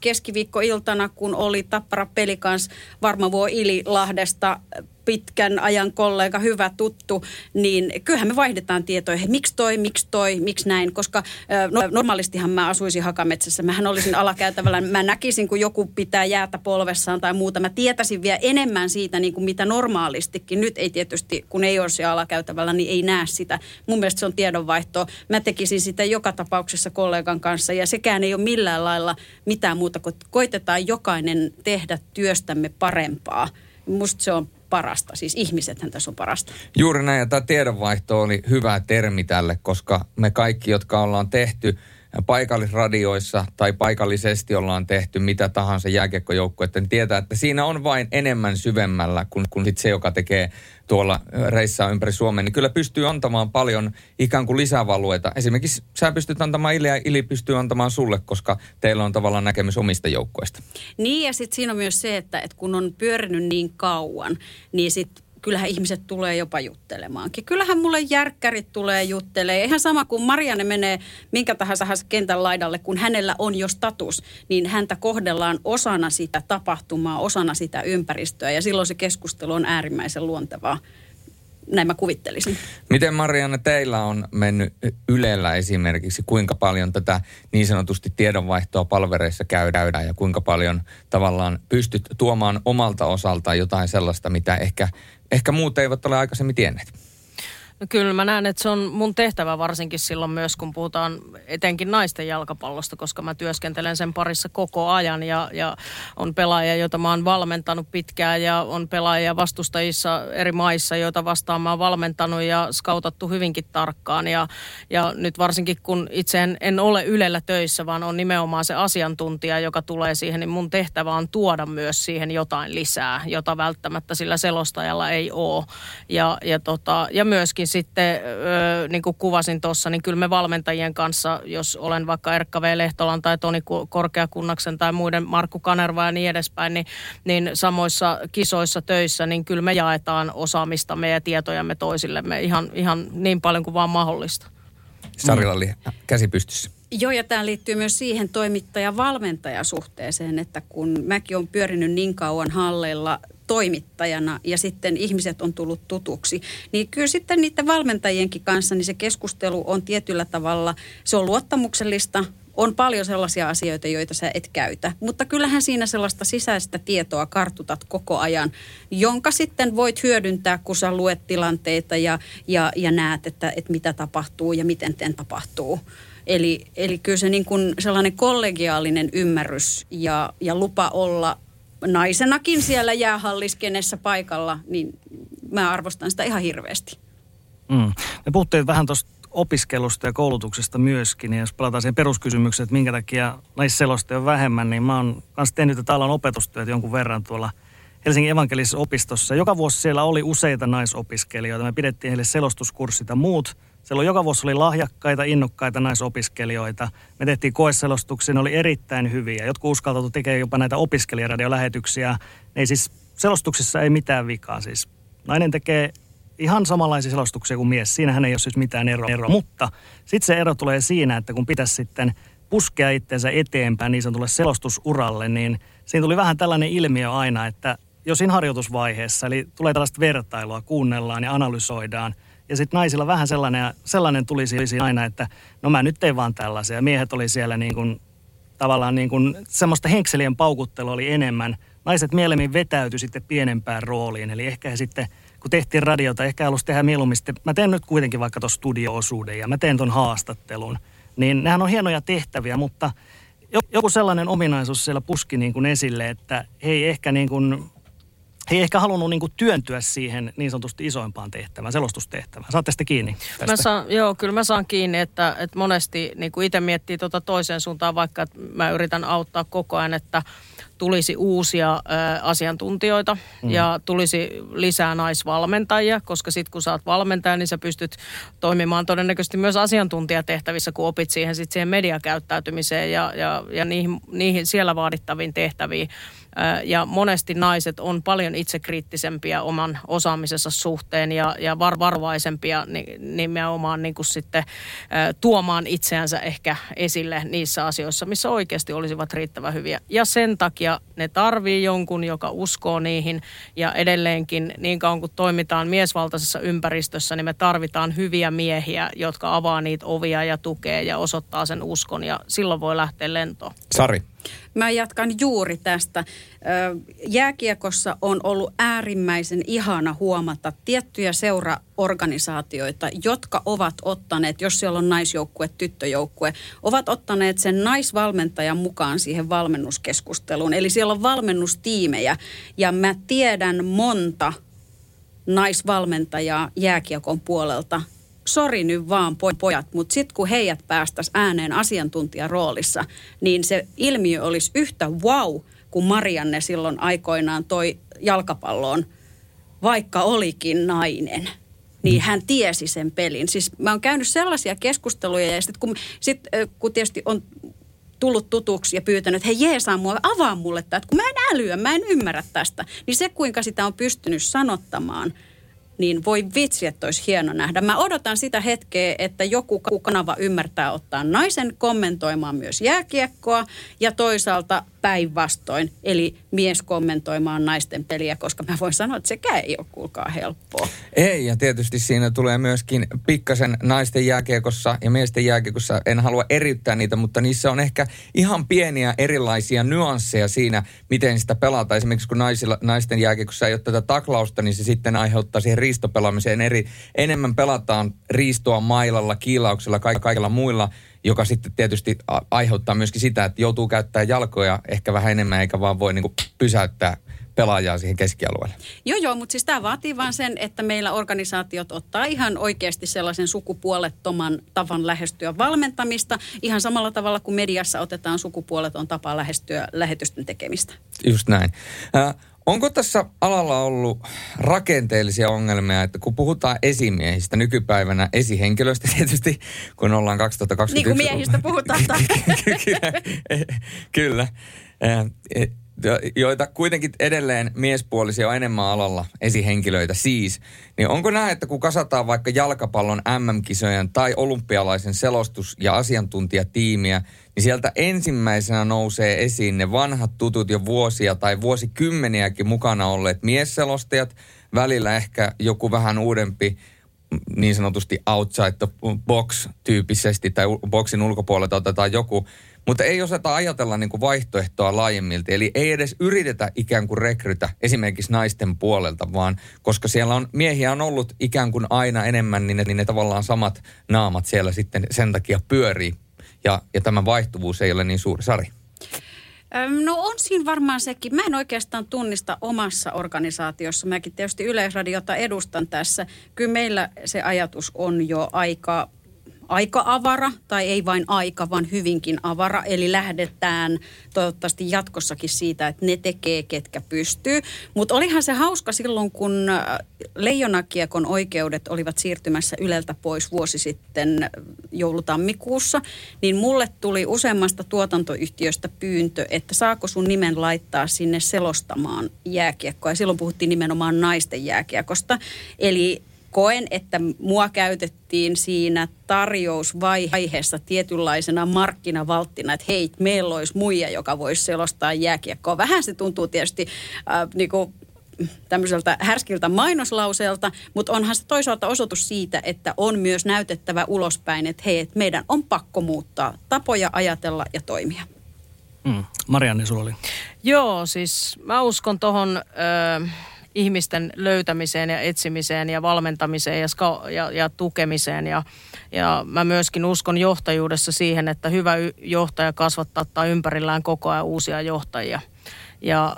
keskiviikkoiltana, kun oli Tappara peli kanssa Varmavo Ili Lahdesta, pitkän ajan kollega, hyvä tuttu, niin kyllähän me vaihdetaan tietoja. Miksi toi, miksi näin, koska normaalistihan mä asuisin Hakametsässä. Mähän olisin alakäytävällä, mä näkisin, kun joku pitää jäätä polvessaan tai muuta. Mä tietäisin vielä enemmän siitä, niin kuin mitä normaalistikin. Nyt ei tietysti, kun ei ole siellä alakäytävällä, niin ei näe sitä. Mun mielestä se on tiedonvaihtoa. Mä tekisin sitä joka tapauksessa kollegan kanssa ja sekään ei ole millään lailla mitään muuta, kun koitetaan jokainen tehdä työstämme parempaa. Musta se on parasta, siis ihmisethän tässä on parasta. Juuri näin, ja tämä tiedonvaihto oli hyvä termi tälle, koska me kaikki, jotka ollaan tehty paikallisradioissa tai paikallisesti ollaan tehty mitä tahansa jääkiekkojoukkuetta, niin tietää, että siinä on vain enemmän syvemmällä kuin sit se, joka tekee tuolla reissaa ympäri Suomea, niin kyllä pystyy antamaan paljon ikään kuin lisävalueita. Esimerkiksi sä pystyt antamaan Ili ja Ili pystyy antamaan sulle, koska teillä on tavallaan näkemys omista joukkueista. Niin ja sitten siinä on myös se, että kun on pyörinyt niin kauan, niin sitten kyllähän ihmiset tulee jopa juttelemaankin. Kyllähän mulle järkkärit tulee juttelemaan. Ihan sama kuin Marianne menee minkä tahansa kentän laidalle, kun hänellä on jo status, niin häntä kohdellaan osana sitä tapahtumaa, osana sitä ympäristöä. Ja silloin se keskustelu on äärimmäisen luontevaa. Näin mä kuvittelisin. Miten Marianne, teillä on mennyt Ylellä esimerkiksi, kuinka paljon tätä niin sanotusti tiedonvaihtoa palvereissa käydään ja kuinka paljon tavallaan pystyt tuomaan omalta osaltaan jotain sellaista, mitä ehkä muut eivät ole aikaisemmin tienneet? No kyllä mä näen, että se on mun tehtävä varsinkin silloin myös, kun puhutaan etenkin naisten jalkapallosta, koska mä työskentelen sen parissa koko ajan ja on pelaajia, joita mä oon valmentanut pitkään ja on pelaajia vastustajissa eri maissa, joita vastaan mä oon valmentanut ja skautattu hyvinkin tarkkaan ja nyt varsinkin kun itse en ole Ylellä töissä, vaan on nimenomaan se asiantuntija, joka tulee siihen, niin mun tehtävä on tuoda myös siihen jotain lisää, jota välttämättä sillä selostajalla ei ole ja myöskin sitten, niin kuin kuvasin tuossa, niin kyllä me valmentajien kanssa, jos olen vaikka Erkka V. Lehtolan tai Toni Korkeakunnaksen tai muiden Markku Kanerva ja niin edespäin, niin samoissa kisoissa töissä, niin kyllä me jaetaan osaamistamme ja tietojamme toisillemme ihan niin paljon kuin vaan mahdollista. Sarilla oli käsi pystyssä. Joo, ja tämä liittyy myös siihen toimittaja-valmentajasuhteeseen, että kun mäkin olen pyörinyt niin kauan halleilla toimittajana ja sitten ihmiset on tullut tutuksi, niin kyllä sitten niiden valmentajienkin kanssa niin se keskustelu on tietyllä tavalla, se on luottamuksellista, on paljon sellaisia asioita, joita sä et käytä, mutta kyllähän siinä sellaista sisäistä tietoa kartutat koko ajan, jonka sitten voit hyödyntää, kun sä luet tilanteita ja näet, että mitä tapahtuu ja miten tämän tapahtuu. Eli kyllä se niin kuin sellainen kollegiaalinen ymmärrys ja lupa olla naisenakin siellä jäähalliskenessä paikalla, niin mä arvostan sitä ihan hirveästi. Me puhuttiin vähän tuosta opiskelusta ja koulutuksesta myöskin, ja jos palataan siihen peruskysymykseen, että minkä takia naisselosta on vähemmän, niin mä oon kanssa tehnyt tätä alan opetustyötä jonkun verran tuolla Helsingin evankelisessa opistossa. Joka vuosi siellä oli useita naisopiskelijoita, me pidettiin heille selostuskurssit ja muut. Siellä joka vuosi oli lahjakkaita, innokkaita naisopiskelijoita. Me tehtiin koeselostuksia, ne oli erittäin hyviä. Jotkut uskaltautuivat tekemään jopa näitä opiskelijaradiolähetyksiä. Ei siis, selostuksissa ei mitään vikaa siis. Nainen tekee ihan samanlaisia selostuksia kuin mies. Siinähän ei ole siis mitään eroa. Mutta sitten se ero tulee siinä, että kun pitäisi sitten puskea itseensä eteenpäin niin sanotulle selostusuralle, niin siinä tuli vähän tällainen ilmiö aina, että jos siinä harjoitusvaiheessa, eli tulee tällaista vertailua, kuunnellaan ja analysoidaan, ja sitten naisilla vähän sellainen tulisi aina, että no mä nyt tein vaan tällaisia. Miehet oli siellä niin kuin, tavallaan niin kuin, semmoista henkselien paukuttelua oli enemmän. Naiset mielemmin vetäytyi sitten pienempään rooliin. Eli ehkä he sitten, kun tehtiin radiota, ehkä halusi tehdä mieluummin sitten, mä teen nyt kuitenkin vaikka tuon studio-osuuden ja mä teen ton haastattelun. Niin nehän on hienoja tehtäviä, mutta joku sellainen ominaisuus siellä puski niin kuin esille, että he ei ehkä halunnut niinku työntyä siihen niin sanotusti isoimpaan tehtävään, selostustehtävään. Saatte sitä kiinni tästä? Kyllä mä saan kiinni, että monesti niinku itse miettii toiseen suuntaan, vaikka että mä yritän auttaa koko ajan, että tulisi uusia asiantuntijoita ja tulisi lisää naisvalmentajia, koska sitten kun sä oot valmentaja, niin sä pystyt toimimaan todennäköisesti myös asiantuntijatehtävissä, kun opit siihen mediakäyttäytymiseen ja niihin siellä vaadittaviin tehtäviin. Ja monesti naiset on paljon itsekriittisempiä oman osaamisensa suhteen ja varvaisempia nimenomaan niin kuin sitten tuomaan itseänsä ehkä esille niissä asioissa, missä oikeasti olisivat riittävän hyviä. Ja sen takia ne tarvii jonkun, joka uskoo niihin ja edelleenkin niin kauan kun toimitaan miesvaltaisessa ympäristössä, niin me tarvitaan hyviä miehiä, jotka avaa niitä ovia ja tukee ja osoittaa sen uskon ja silloin voi lähteä lentoon. Sari. Mä jatkan juuri tästä. Jääkiekossa on ollut äärimmäisen ihana huomata tiettyjä seuraorganisaatioita, jotka ovat ottaneet, jos siellä on naisjoukkue, tyttöjoukkue, ovat ottaneet sen naisvalmentajan mukaan siihen valmennuskeskusteluun. Eli siellä on valmennustiimejä ja mä tiedän monta naisvalmentajaa jääkiekon puolelta, sori nyt vaan pojat, mutta sitten kun heidät päästäisiin ääneen asiantuntijaroolissa, niin se ilmiö olisi yhtä wow, kun Marianne silloin aikoinaan toi jalkapalloon, vaikka olikin nainen. Niin hän tiesi sen pelin. Siis mä oon käynyt sellaisia keskusteluja ja sitten kun tietysti on tullut tutuksi ja pyytänyt, että hei jeesaa mua, avaa mulle tämä, kun mä en älyä, mä en ymmärrä tästä. Niin se kuinka sitä on pystynyt sanottamaan, niin voi vitsi, että olisi hieno nähdä. Mä odotan sitä hetkeä, että joku kanava ymmärtää ottaa naisen kommentoimaan myös jääkiekkoa ja toisaalta päinvastoin, eli mies kommentoimaan naisten peliä, koska mä voin sanoa, että sekään ei ole kuulkaa helppoa. Ei, ja tietysti siinä tulee myöskin pikkasen naisten jääkiekossa ja miesten jääkiekossa, en halua eriyttää niitä, mutta niissä on ehkä ihan pieniä erilaisia nyansseja siinä, miten sitä pelataan. Esimerkiksi kun naisten jääkiekossa ei ole tätä taklausta, niin se sitten aiheuttaa siihen riistopelaamiseen enemmän pelataan riistoa mailalla, kiilauksella, kaikilla muilla, joka sitten tietysti aiheuttaa myöskin sitä, että joutuu käyttämään jalkoja ehkä vähän enemmän, eikä vaan voi niinku pysäyttää pelaajaa siihen keskialueelle. Joo, mutta siis tämä vaatii vaan sen, että meillä organisaatiot ottaa ihan oikeasti sellaisen sukupuolettoman tavan lähestyä valmentamista, ihan samalla tavalla kuin mediassa otetaan sukupuoleton tapa lähestyä lähetysten tekemistä. Just näin. Onko tässä alalla ollut rakenteellisia ongelmia, että kun puhutaan esimiehistä nykypäivänä, esihenkilöistä tietysti, kun ollaan 2021... Niin kuin miehistä puhutaan. Kyllä. Joita kuitenkin edelleen miespuolisia on enemmän alalla, esihenkilöitä siis. Niin onko näin, että kun kasataan vaikka jalkapallon MM-kisojen tai olympialaisen selostus- ja asiantuntijatiimiä, niin sieltä ensimmäisenä nousee esiin ne vanhat tutut jo vuosia tai vuosikymmeniäkin mukana olleet miesselostajat, välillä ehkä joku vähän uudempi, niin sanotusti outside the box tyyppisesti tai boxin ulkopuolelta otetaan joku, mutta ei osata ajatella niin kuin vaihtoehtoa laajemmilti, eli ei edes yritetä ikään kuin rekrytä esimerkiksi naisten puolelta, vaan koska siellä on miehiä on ollut ikään kuin aina enemmän, niin ne tavallaan samat naamat siellä sitten sen takia pyörii ja tämä vaihtuvuus ei ole niin suuri. Sari. No on siinä varmaan sekin. Mä en oikeastaan tunnista omassa organisaatiossa. Mäkin tietysti Yleisradiota edustan tässä. Kyllä meillä se ajatus on jo aika avara, tai ei vain aika, vaan hyvinkin avara. Eli lähdetään toivottavasti jatkossakin siitä, että ne tekee, ketkä pystyy. Mutta olihan se hauska silloin, kun leijonakiekon oikeudet olivat siirtymässä Yleltä pois vuosi sitten joulutammikuussa, niin mulle tuli useammasta tuotantoyhtiöstä pyyntö, että saako sun nimen laittaa sinne selostamaan jääkiekkoa. Ja silloin puhuttiin nimenomaan naisten jääkiekosta. Eli koen, että mua käytettiin siinä tarjousvaiheessa tietynlaisena markkinavalttina, että hei, meillä olisi muija, joka voisi selostaa jääkiekkoa. Vähän se tuntuu tietysti niinku tämmöiseltä härskiltä mainoslauseelta, mutta onhan se toisaalta osoitus siitä, että on myös näytettävä ulospäin, että hei, että meidän on pakko muuttaa tapoja ajatella ja toimia. Marianne, sulla oli. Joo, siis mä uskon tohon ihmisten löytämiseen ja etsimiseen ja valmentamiseen ja tukemiseen. Ja mä myöskin uskon johtajuudessa siihen, että hyvä johtaja kasvattaa ympärillään koko ajan uusia johtajia. Ja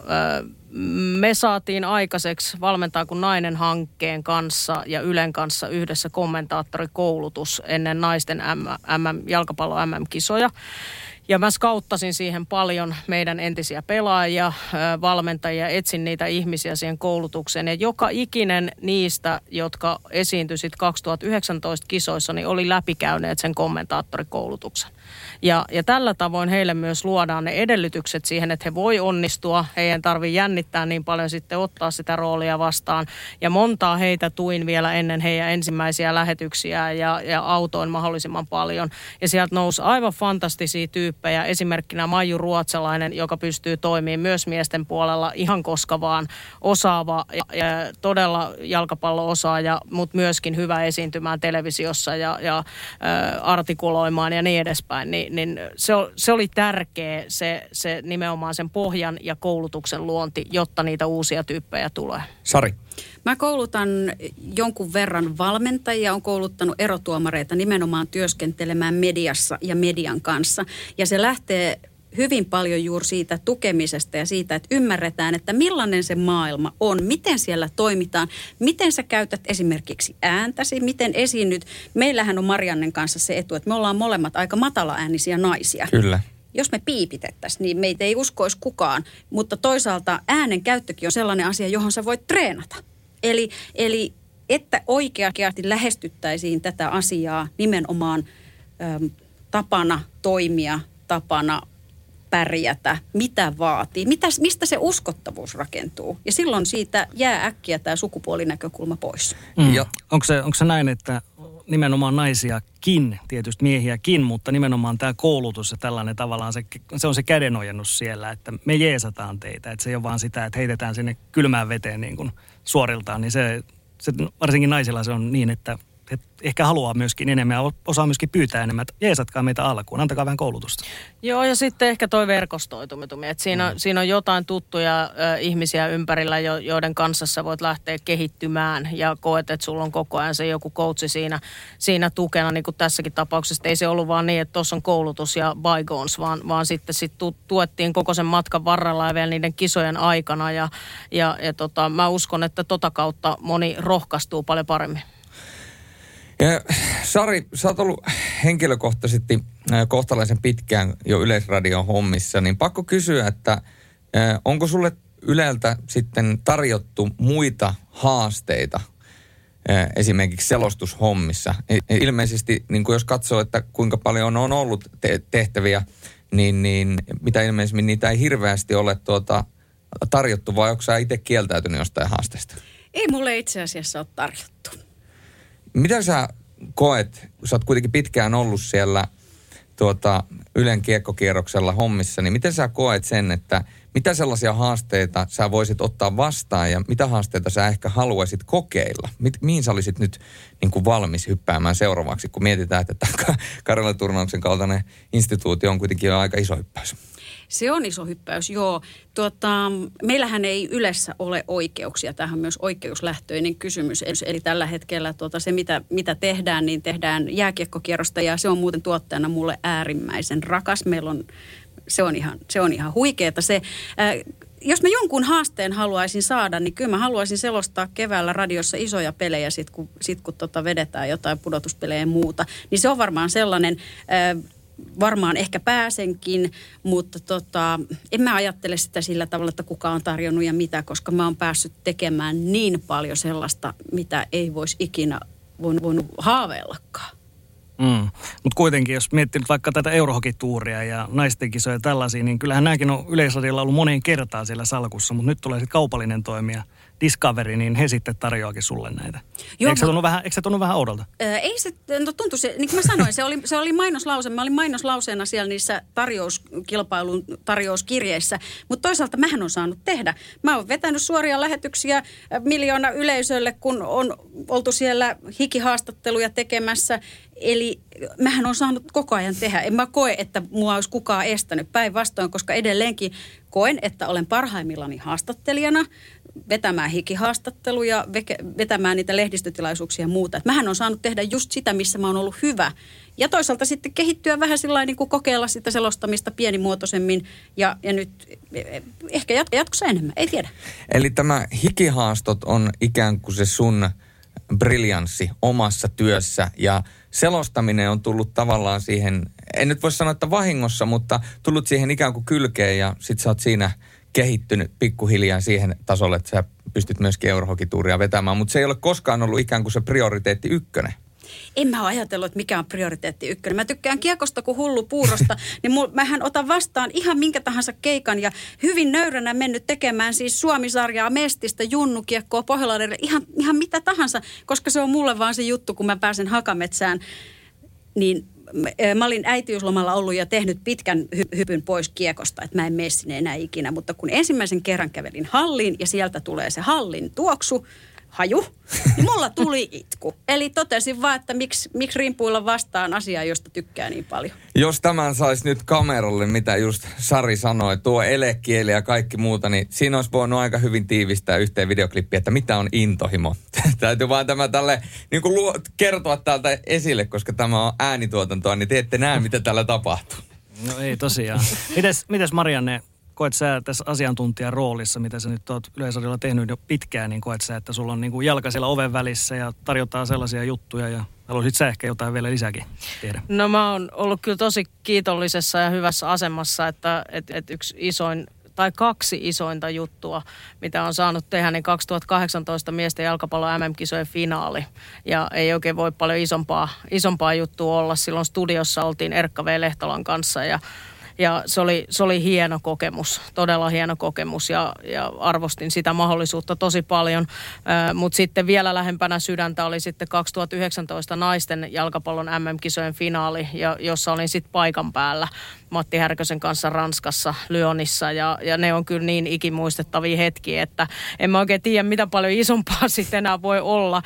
me saatiin aikaiseksi Valmentaa kuin nainen -hankkeen kanssa ja Ylen kanssa yhdessä kommentaattorikoulutus ennen naisten jalkapallo MM-kisoja. Ja mä skauttasin siihen paljon meidän entisiä pelaajia, valmentajia, etsin niitä ihmisiä siihen koulutukseen. Ja joka ikinen niistä, jotka esiintyi 2019 kisoissa, niin oli läpikäyneet sen kommentaattorikoulutuksen. Ja tällä tavoin heille myös luodaan ne edellytykset siihen, että he voi onnistua. Heidän tarvii jännittää niin paljon sitten ottaa sitä roolia vastaan. Ja montaa heitä tuin vielä ennen heidän ensimmäisiä lähetyksiä ja autoin mahdollisimman paljon. Ja sieltä nousi aivan fantastisia tyyppejä. Esimerkkinä Maiju Ruotsalainen, joka pystyy toimimaan myös miesten puolella ihan koska vaan, osaava ja todella jalkapallo-osaaja, mutta myöskin hyvä esiintymään televisiossa ja artikuloimaan ja niin edespäin. Niin se oli tärkeä se nimenomaan sen pohjan ja koulutuksen luonti, jotta niitä uusia tyyppejä tulee. Sari. Mä koulutan jonkun verran valmentajia, on kouluttanut erotuomareita nimenomaan työskentelemään mediassa ja median kanssa. Ja se lähtee hyvin paljon juuri siitä tukemisesta ja siitä, että ymmärretään, että millainen se maailma on, miten siellä toimitaan, miten sä käytät esimerkiksi ääntäsi, miten esiinnyt. Meillähän on Mariannen kanssa se etu, että me ollaan molemmat aika matalaäänisiä naisia. Kyllä. Jos me piipitettäisiin, niin meitä ei uskoisi kukaan, mutta toisaalta äänen käyttökin on sellainen asia, johon sä voit treenata. Eli että oikeasti lähestyttäisiin tätä asiaa nimenomaan tapana toimia, tapana pärjätä, mitä vaatii, mistä se uskottavuus rakentuu. Ja silloin siitä jää äkkiä tämä sukupuolinäkökulma pois. Mm. Onko se näin, että nimenomaan naisiakin, tietysti miehiäkin, mutta nimenomaan tämä koulutus ja tällainen tavallaan, se on se kädenojennus siellä, että me jeesataan teitä. Että se ei ole vaan sitä, että heitetään sinne kylmään veteen niin kuin suoriltaan, niin se varsinkin naisilla se on niin, että ehkä haluaa myöskin enemmän ja osaa myöskin pyytää enemmän, että jeesatkaa meitä alkuun, antakaa vähän koulutusta. Joo, ja sitten ehkä toi verkostoituminen, että siinä on jotain tuttuja ihmisiä ympärillä, joiden kanssa sä voit lähteä kehittymään ja koet, että sulla on koko ajan se joku coachi siinä tukena, niin kuin tässäkin tapauksessa. Ei se ollut vaan niin, että tuossa on koulutus ja bygones, vaan sitten tuettiin koko sen matkan varrella ja vielä niiden kisojen aikana ja mä uskon, että tota kautta moni rohkaistuu paljon paremmin. Ja Sari, sä oot ollut henkilökohtaisesti kohtalaisen pitkään jo Yleisradion hommissa, niin pakko kysyä, että onko sulle Yleltä sitten tarjottu muita haasteita esimerkiksi selostushommissa? Ilmeisesti, niin kuin jos katsoo, että kuinka paljon on ollut tehtäviä, niin mitä ilmeisemmin niitä ei hirveästi ole tarjottu, vai onko sä itse kieltäytynyt jostain haasteesta? Ei mulle itse asiassa ole tarjottu. Mitä sä koet, kun sä oot kuitenkin pitkään ollut siellä Ylen kiekkokierroksella hommissa, niin miten sä koet sen, että mitä sellaisia haasteita sä voisit ottaa vastaan ja mitä haasteita sä ehkä haluaisit kokeilla? Mihin sä olisit nyt niin kuin valmis hyppäämään seuraavaksi, kun mietitään, että Karjalan turnauksen kaltainen instituutio on kuitenkin aika iso hyppäys? Se on iso hyppäys, joo. Meillähän ei Ylessä ole oikeuksia. Tämähän on myös oikeuslähtöinen kysymys. Eli tällä hetkellä se, mitä tehdään, niin tehdään jääkiekkokierrosta ja se on muuten tuottajana mulle äärimmäisen rakas. Se on ihan huikeeta se. Jos mä jonkun haasteen haluaisin saada, niin kyllä mä haluaisin selostaa keväällä radiossa isoja pelejä, sit kun vedetään jotain pudotuspelejä ja muuta. Niin se on varmaan sellainen... Varmaan ehkä pääsenkin, mutta en mä ajattele sitä sillä tavalla, että kuka on tarjonnut ja mitä, koska mä oon päässyt tekemään niin paljon sellaista, mitä ei voisi ikinä voinut haaveillakaan. Mutta kuitenkin, jos miettii nyt vaikka tätä eurohokituuria ja naisten kisoja ja tällaisia, niin kyllähän nämäkin on Yleisradiolla ollut moneen kertaan siellä salkussa, mutta nyt tulee sitten kaupallinen toimija, Discovery, niin he sitten tarjoakin sulle näitä. Joo, eikö se tunnu vähän oudolta? Ei se, tuntui se, niin kuin mä sanoin, se oli mainoslause. Mä olin mainoslauseena siellä niissä tarjouskilpailun tarjouskirjeissä, mutta toisaalta mähän on saanut tehdä. Mä oon vetänyt suoria lähetyksiä miljoona yleisölle, kun on oltu siellä hikihaastatteluja tekemässä. Eli mähän on saanut koko ajan tehdä. En mä koe, että mua olisi kukaan estänyt, päinvastoin, koska edelleenkin koen, että olen parhaimmillani haastattelijana vetämään hikihaastatteluja, vetämään niitä lehdistötilaisuuksia ja muuta. Et mähän on saanut tehdä just sitä, missä mä oon ollut hyvä. Ja toisaalta sitten kehittyä vähän sillä lailla, niin kuin kokeilla sitä selostamista pienimuotoisemmin ja nyt ehkä jatkossa enemmän, ei tiedä. Eli tämä hikihaastot on ikään kuin se sun briljanssi omassa työssä ja selostaminen on tullut tavallaan siihen, en nyt voi sanoa, että vahingossa, mutta tullut siihen ikään kuin kylkeen ja sit sä oot siinä kehittynyt pikkuhiljaa siihen tasolle, että sä pystyt myöskin eurohokituuria vetämään, mutta se ei ole koskaan ollut ikään kuin se prioriteetti ykkönen. En mä ole ajatellut, että mikä on prioriteetti ykkönen. Mä tykkään kiekosta kuin hullu puurosta, niin mähän otan vastaan ihan minkä tahansa keikan ja hyvin nöyränä mennyt tekemään siis Suomi-sarjaa, Mestistä, Junnukiekkoa, Pohjalaudelle, ihan mitä tahansa, koska se on mulle vaan se juttu, kun mä pääsen Hakametsään, niin mä olin äitiyslomalla ollut ja tehnyt pitkän hypyn pois kiekosta, että mä en mene sinne enää ikinä, mutta kun ensimmäisen kerran kävelin halliin ja sieltä tulee se hallin tuoksu, haju, niin mulla tuli itku. Eli totesin vaan, että miksi rimpuilla vastaan asiaa, josta tykkää niin paljon. Jos tämän saisi nyt kameralle, mitä just Sari sanoi, tuo elekieli ja kaikki muuta, niin siinä olisi voinut aika hyvin tiivistää yhteen videoklippiä, että mitä on intohimo. Täytyy vaan tämä tälle niin kuin kertoa täältä esille, koska tämä on äänituotantoa, niin te ette näe, mitä täällä tapahtuu. No ei tosiaan. Mites Marianne, koet sä tässä asiantuntijan roolissa, mitä sä nyt oot Yleisradiolla tehnyt jo pitkään, niin koet sä, että sulla on niin kuin jalka siellä oven välissä ja tarjotaan sellaisia juttuja ja haluaisit sä ehkä jotain vielä lisääkin tehdä? No mä oon ollut kyllä tosi kiitollisessa ja hyvässä asemassa, että yksi isoin tai kaksi isointa juttua, mitä on saanut tehdä, niin 2018 miesten jalkapallon MM-kisojen finaali. Ja ei oikein voi paljon isompaa juttua olla. Silloin studiossa oltiin Erkka V. Lehtolan kanssa ja se oli hieno kokemus, todella hieno kokemus ja arvostin sitä mahdollisuutta tosi paljon. Mutta sitten vielä lähempänä sydäntä oli sitten 2019 naisten jalkapallon MM-kisojen finaali, jossa olin sitten paikan päällä Matti Härkösen kanssa Ranskassa, Lyonissa ja ne on kyllä niin ikimuistettavia hetkiä, että en mä oikein tiedä mitä paljon isompaa sitten enää voi olla.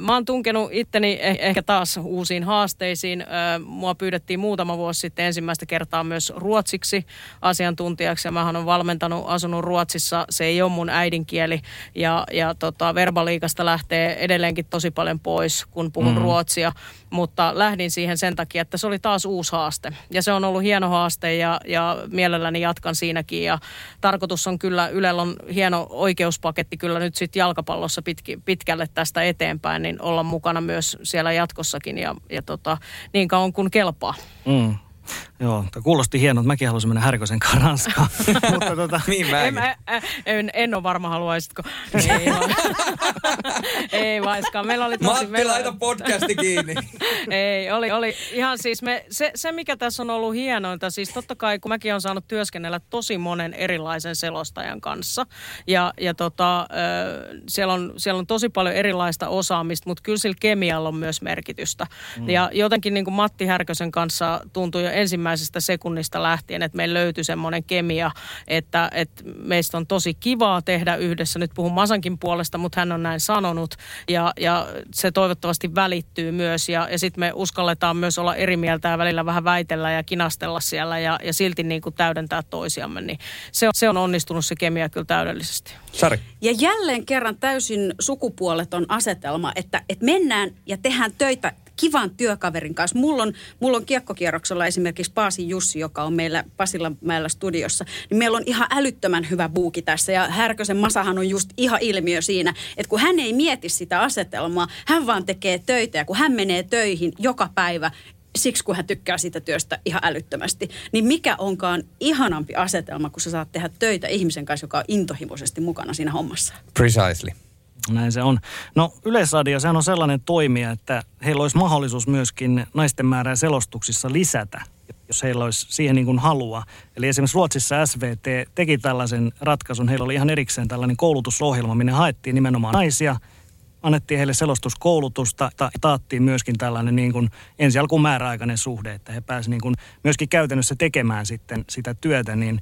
Mä oon tunkenut itteni ehkä taas uusiin haasteisiin. Mua pyydettiin muutama vuosi sitten ensimmäistä kertaa myös ruotsiksi asiantuntijaksi ja mähän on valmentanut, asunut Ruotsissa. Se ei ole mun äidinkieli ja verbaliikasta lähtee edelleenkin tosi paljon pois, kun puhun ruotsia, mutta lähdin siihen sen takia, että se oli taas uusi haaste ja se on ollut hieno haaste ja mielelläni jatkan siinäkin ja tarkoitus on kyllä, Ylellä on hieno oikeuspaketti kyllä nyt sitten jalkapallossa pitkälle tästä eteenpäin, niin olla mukana myös siellä jatkossakin ja niin kauan kun kelpaa. Mm. Joo, kuulosti hienolta. Mäkin halusin mennä Härkösen kanssa Ranskaan. Mutta niin en ole varma, haluaisitko. Ei vaiskaan. Meillä oli tosi... Matti, laita podcasti kiinni. Ei, oli ihan siis se, mikä tässä on ollut hienointa, siis totta kai, kun mäkin olen saanut työskennellä tosi monen erilaisen selostajan kanssa. Ja siellä on tosi paljon erilaista osaamista, mutta kyllä sillä kemialla on myös merkitystä. Ja jotenkin niin kuin Matti Härkösen kanssa tuntui jo ensimmäisestä sekunnista lähtien, että meillä löytyi semmoinen kemia, että meistä on tosi kivaa tehdä yhdessä. Nyt puhun Masankin puolesta, mutta hän on näin sanonut ja se toivottavasti välittyy myös ja sitten me uskalletaan myös olla eri mieltä ja välillä vähän väitellä ja kinastella siellä ja silti niin kuin täydentää toisiamme. Niin se on onnistunut se kemia kyllä täydellisesti. Sari. Ja jälleen kerran täysin sukupuoleton asetelma, että mennään ja tehdään töitä kivan työkaverin kanssa. Mulla on kiekkokierroksella esimerkiksi Paasin Jussi, joka on meillä Pasilanmäellä studiossa. Niin meillä on ihan älyttömän hyvä buuki tässä ja Härkösen Masahan on just ihan ilmiö siinä, että kun hän ei mieti sitä asetelmaa, hän vaan tekee töitä ja kun hän menee töihin joka päivä, siksi kun hän tykkää siitä työstä ihan älyttömästi, niin mikä onkaan ihanampi asetelma, kun sä saat tehdä töitä ihmisen kanssa, joka on intohimoisesti mukana siinä hommassa. Precisely. Näin se on. No Yleisradio, sehän on sellainen toimija, että heillä olisi mahdollisuus myöskin naisten määrää selostuksissa lisätä, jos heillä olisi siihen niin kuin halua. Eli esimerkiksi Ruotsissa SVT teki tällaisen ratkaisun. Heillä oli ihan erikseen tällainen koulutusohjelma, minne haettiin nimenomaan naisia. Annettiin heille selostuskoulutusta ja taattiin myöskin tällainen niin kuin ensi alkuun määräaikainen suhde, että he pääsivät niin kuin myöskin käytännössä tekemään sitten sitä työtä. Niin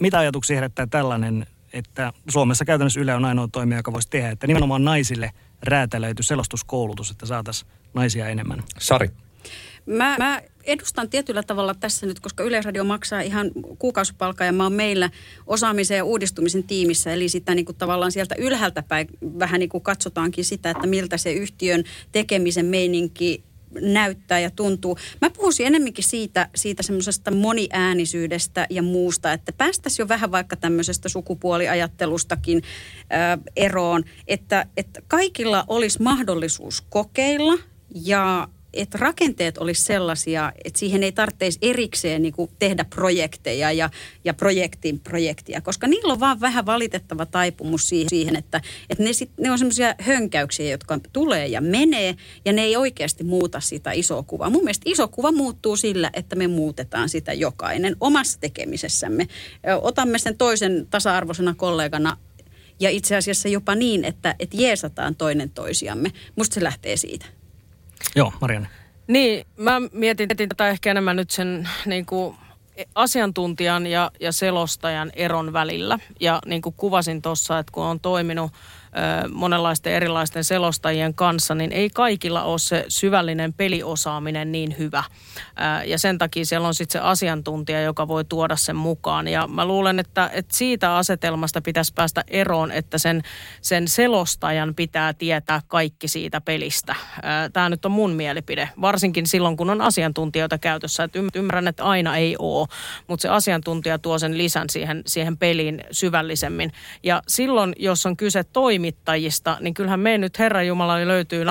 mitä ajatuksia herättää tällainen, että Suomessa käytännössä Yle on ainoa toimija, joka voisi tehdä, että nimenomaan naisille räätälöity selostuskoulutus, että saataisiin naisia enemmän? Sari. Mä edustan tietyllä tavalla tässä nyt, koska Yleisradio maksaa ihan kuukausipalkkaa ja mä oon meillä osaamisen ja uudistumisen tiimissä. Eli sitä niin kuin tavallaan sieltä ylhäältä päin vähän niin kuin katsotaankin sitä, että miltä se yhtiön tekemisen meininki näyttää ja tuntuu. Mä puhuisin enemmänkin siitä semmoisesta moniäänisyydestä ja muusta, että päästäisiin jo vähän vaikka tämmöisestä sukupuoliajattelustakin eroon, että kaikilla olisi mahdollisuus kokeilla ja että rakenteet olisi sellaisia, että siihen ei tarvitsisi erikseen niin kuin tehdä projekteja ja projektia, koska niillä on vaan vähän valitettava taipumus siihen, että ne on semmoisia hönkäyksiä, jotka tulee ja menee, ja ne ei oikeasti muuta sitä isoa kuvaa. Mun mielestä iso kuva muuttuu sillä, että me muutetaan sitä jokainen omassa tekemisessämme. Otamme sen toisen tasa-arvoisena kollegana, ja itse asiassa jopa niin, että jeesataan toinen toisiamme. Musta se lähtee siitä. Joo, Marianne. Niin, mä mietin tätä ehkä enemmän nyt sen niin kuin asiantuntijan ja selostajan eron välillä. Ja niin kuin kuvasin tuossa, että kun on toiminut monenlaisten erilaisten selostajien kanssa, niin ei kaikilla ole se syvällinen peliosaaminen niin hyvä. Ja sen takia siellä on sitten se asiantuntija, joka voi tuoda sen mukaan. Ja mä luulen, että siitä asetelmasta pitäisi päästä eroon, että sen selostajan pitää tietää kaikki siitä pelistä. Tämä nyt on mun mielipide, varsinkin silloin, kun on asiantuntijoita käytössä. Et ymmärrän, että aina ei ole, mutta se asiantuntija tuo sen lisän siihen peliin syvällisemmin. Ja silloin, jos on kyse toimittajista, niin kyllähän me nyt herranjumala löytyy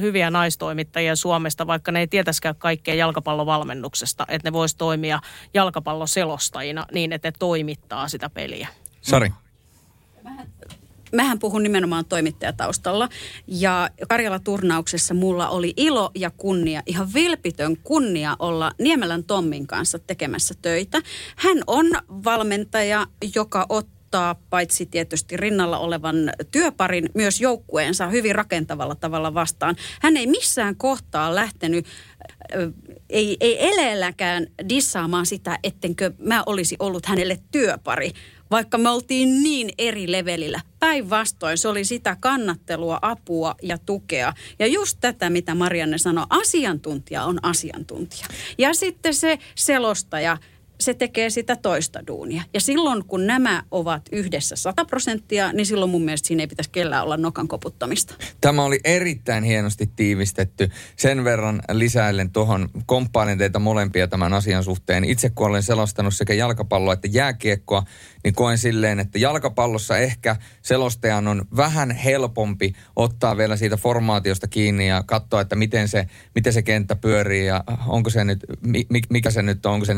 hyviä naistoimittajia Suomesta, vaikka ne ei tietäskään kaikkea jalkapallovalmennuksesta, että ne voisi toimia jalkapalloselostajina niin, että ne toimittaa sitä peliä. Sari. Mähän puhun nimenomaan toimittajataustalla, ja Karjala-turnauksessa mulla oli ilo ja kunnia, ihan vilpitön kunnia olla Niemelän Tommin kanssa tekemässä töitä. Hän on valmentaja, joka ottaa paitsi tietysti rinnalla olevan työparin myös joukkueensa hyvin rakentavalla tavalla vastaan. Hän ei missään kohtaa lähtenyt ei eleelläkään dissaamaan sitä, ettenkö mä olisi ollut hänelle työpari. Vaikka me oltiin niin eri levelillä. Päinvastoin se oli sitä kannattelua, apua ja tukea. Ja just tätä, mitä Marianne sanoi, asiantuntija on asiantuntija. Ja sitten se selostaja, se tekee sitä toista duunia. Ja silloin, kun nämä ovat yhdessä 100%, niin silloin mun mielestä siinä ei pitäisi kellään olla nokan koputtamista. Tämä oli erittäin hienosti tiivistetty. Sen verran lisäillen tuohon, komppailen teitä molempia tämän asian suhteen. Itse kun olen selostanut sekä jalkapalloa että jääkiekkoa, niin koen silleen, että jalkapallossa ehkä selostajan on vähän helpompi ottaa vielä siitä formaatiosta kiinni ja katsoa, että miten se kenttä pyörii ja onko se nyt, mikä se nyt on, onko se 4-4-2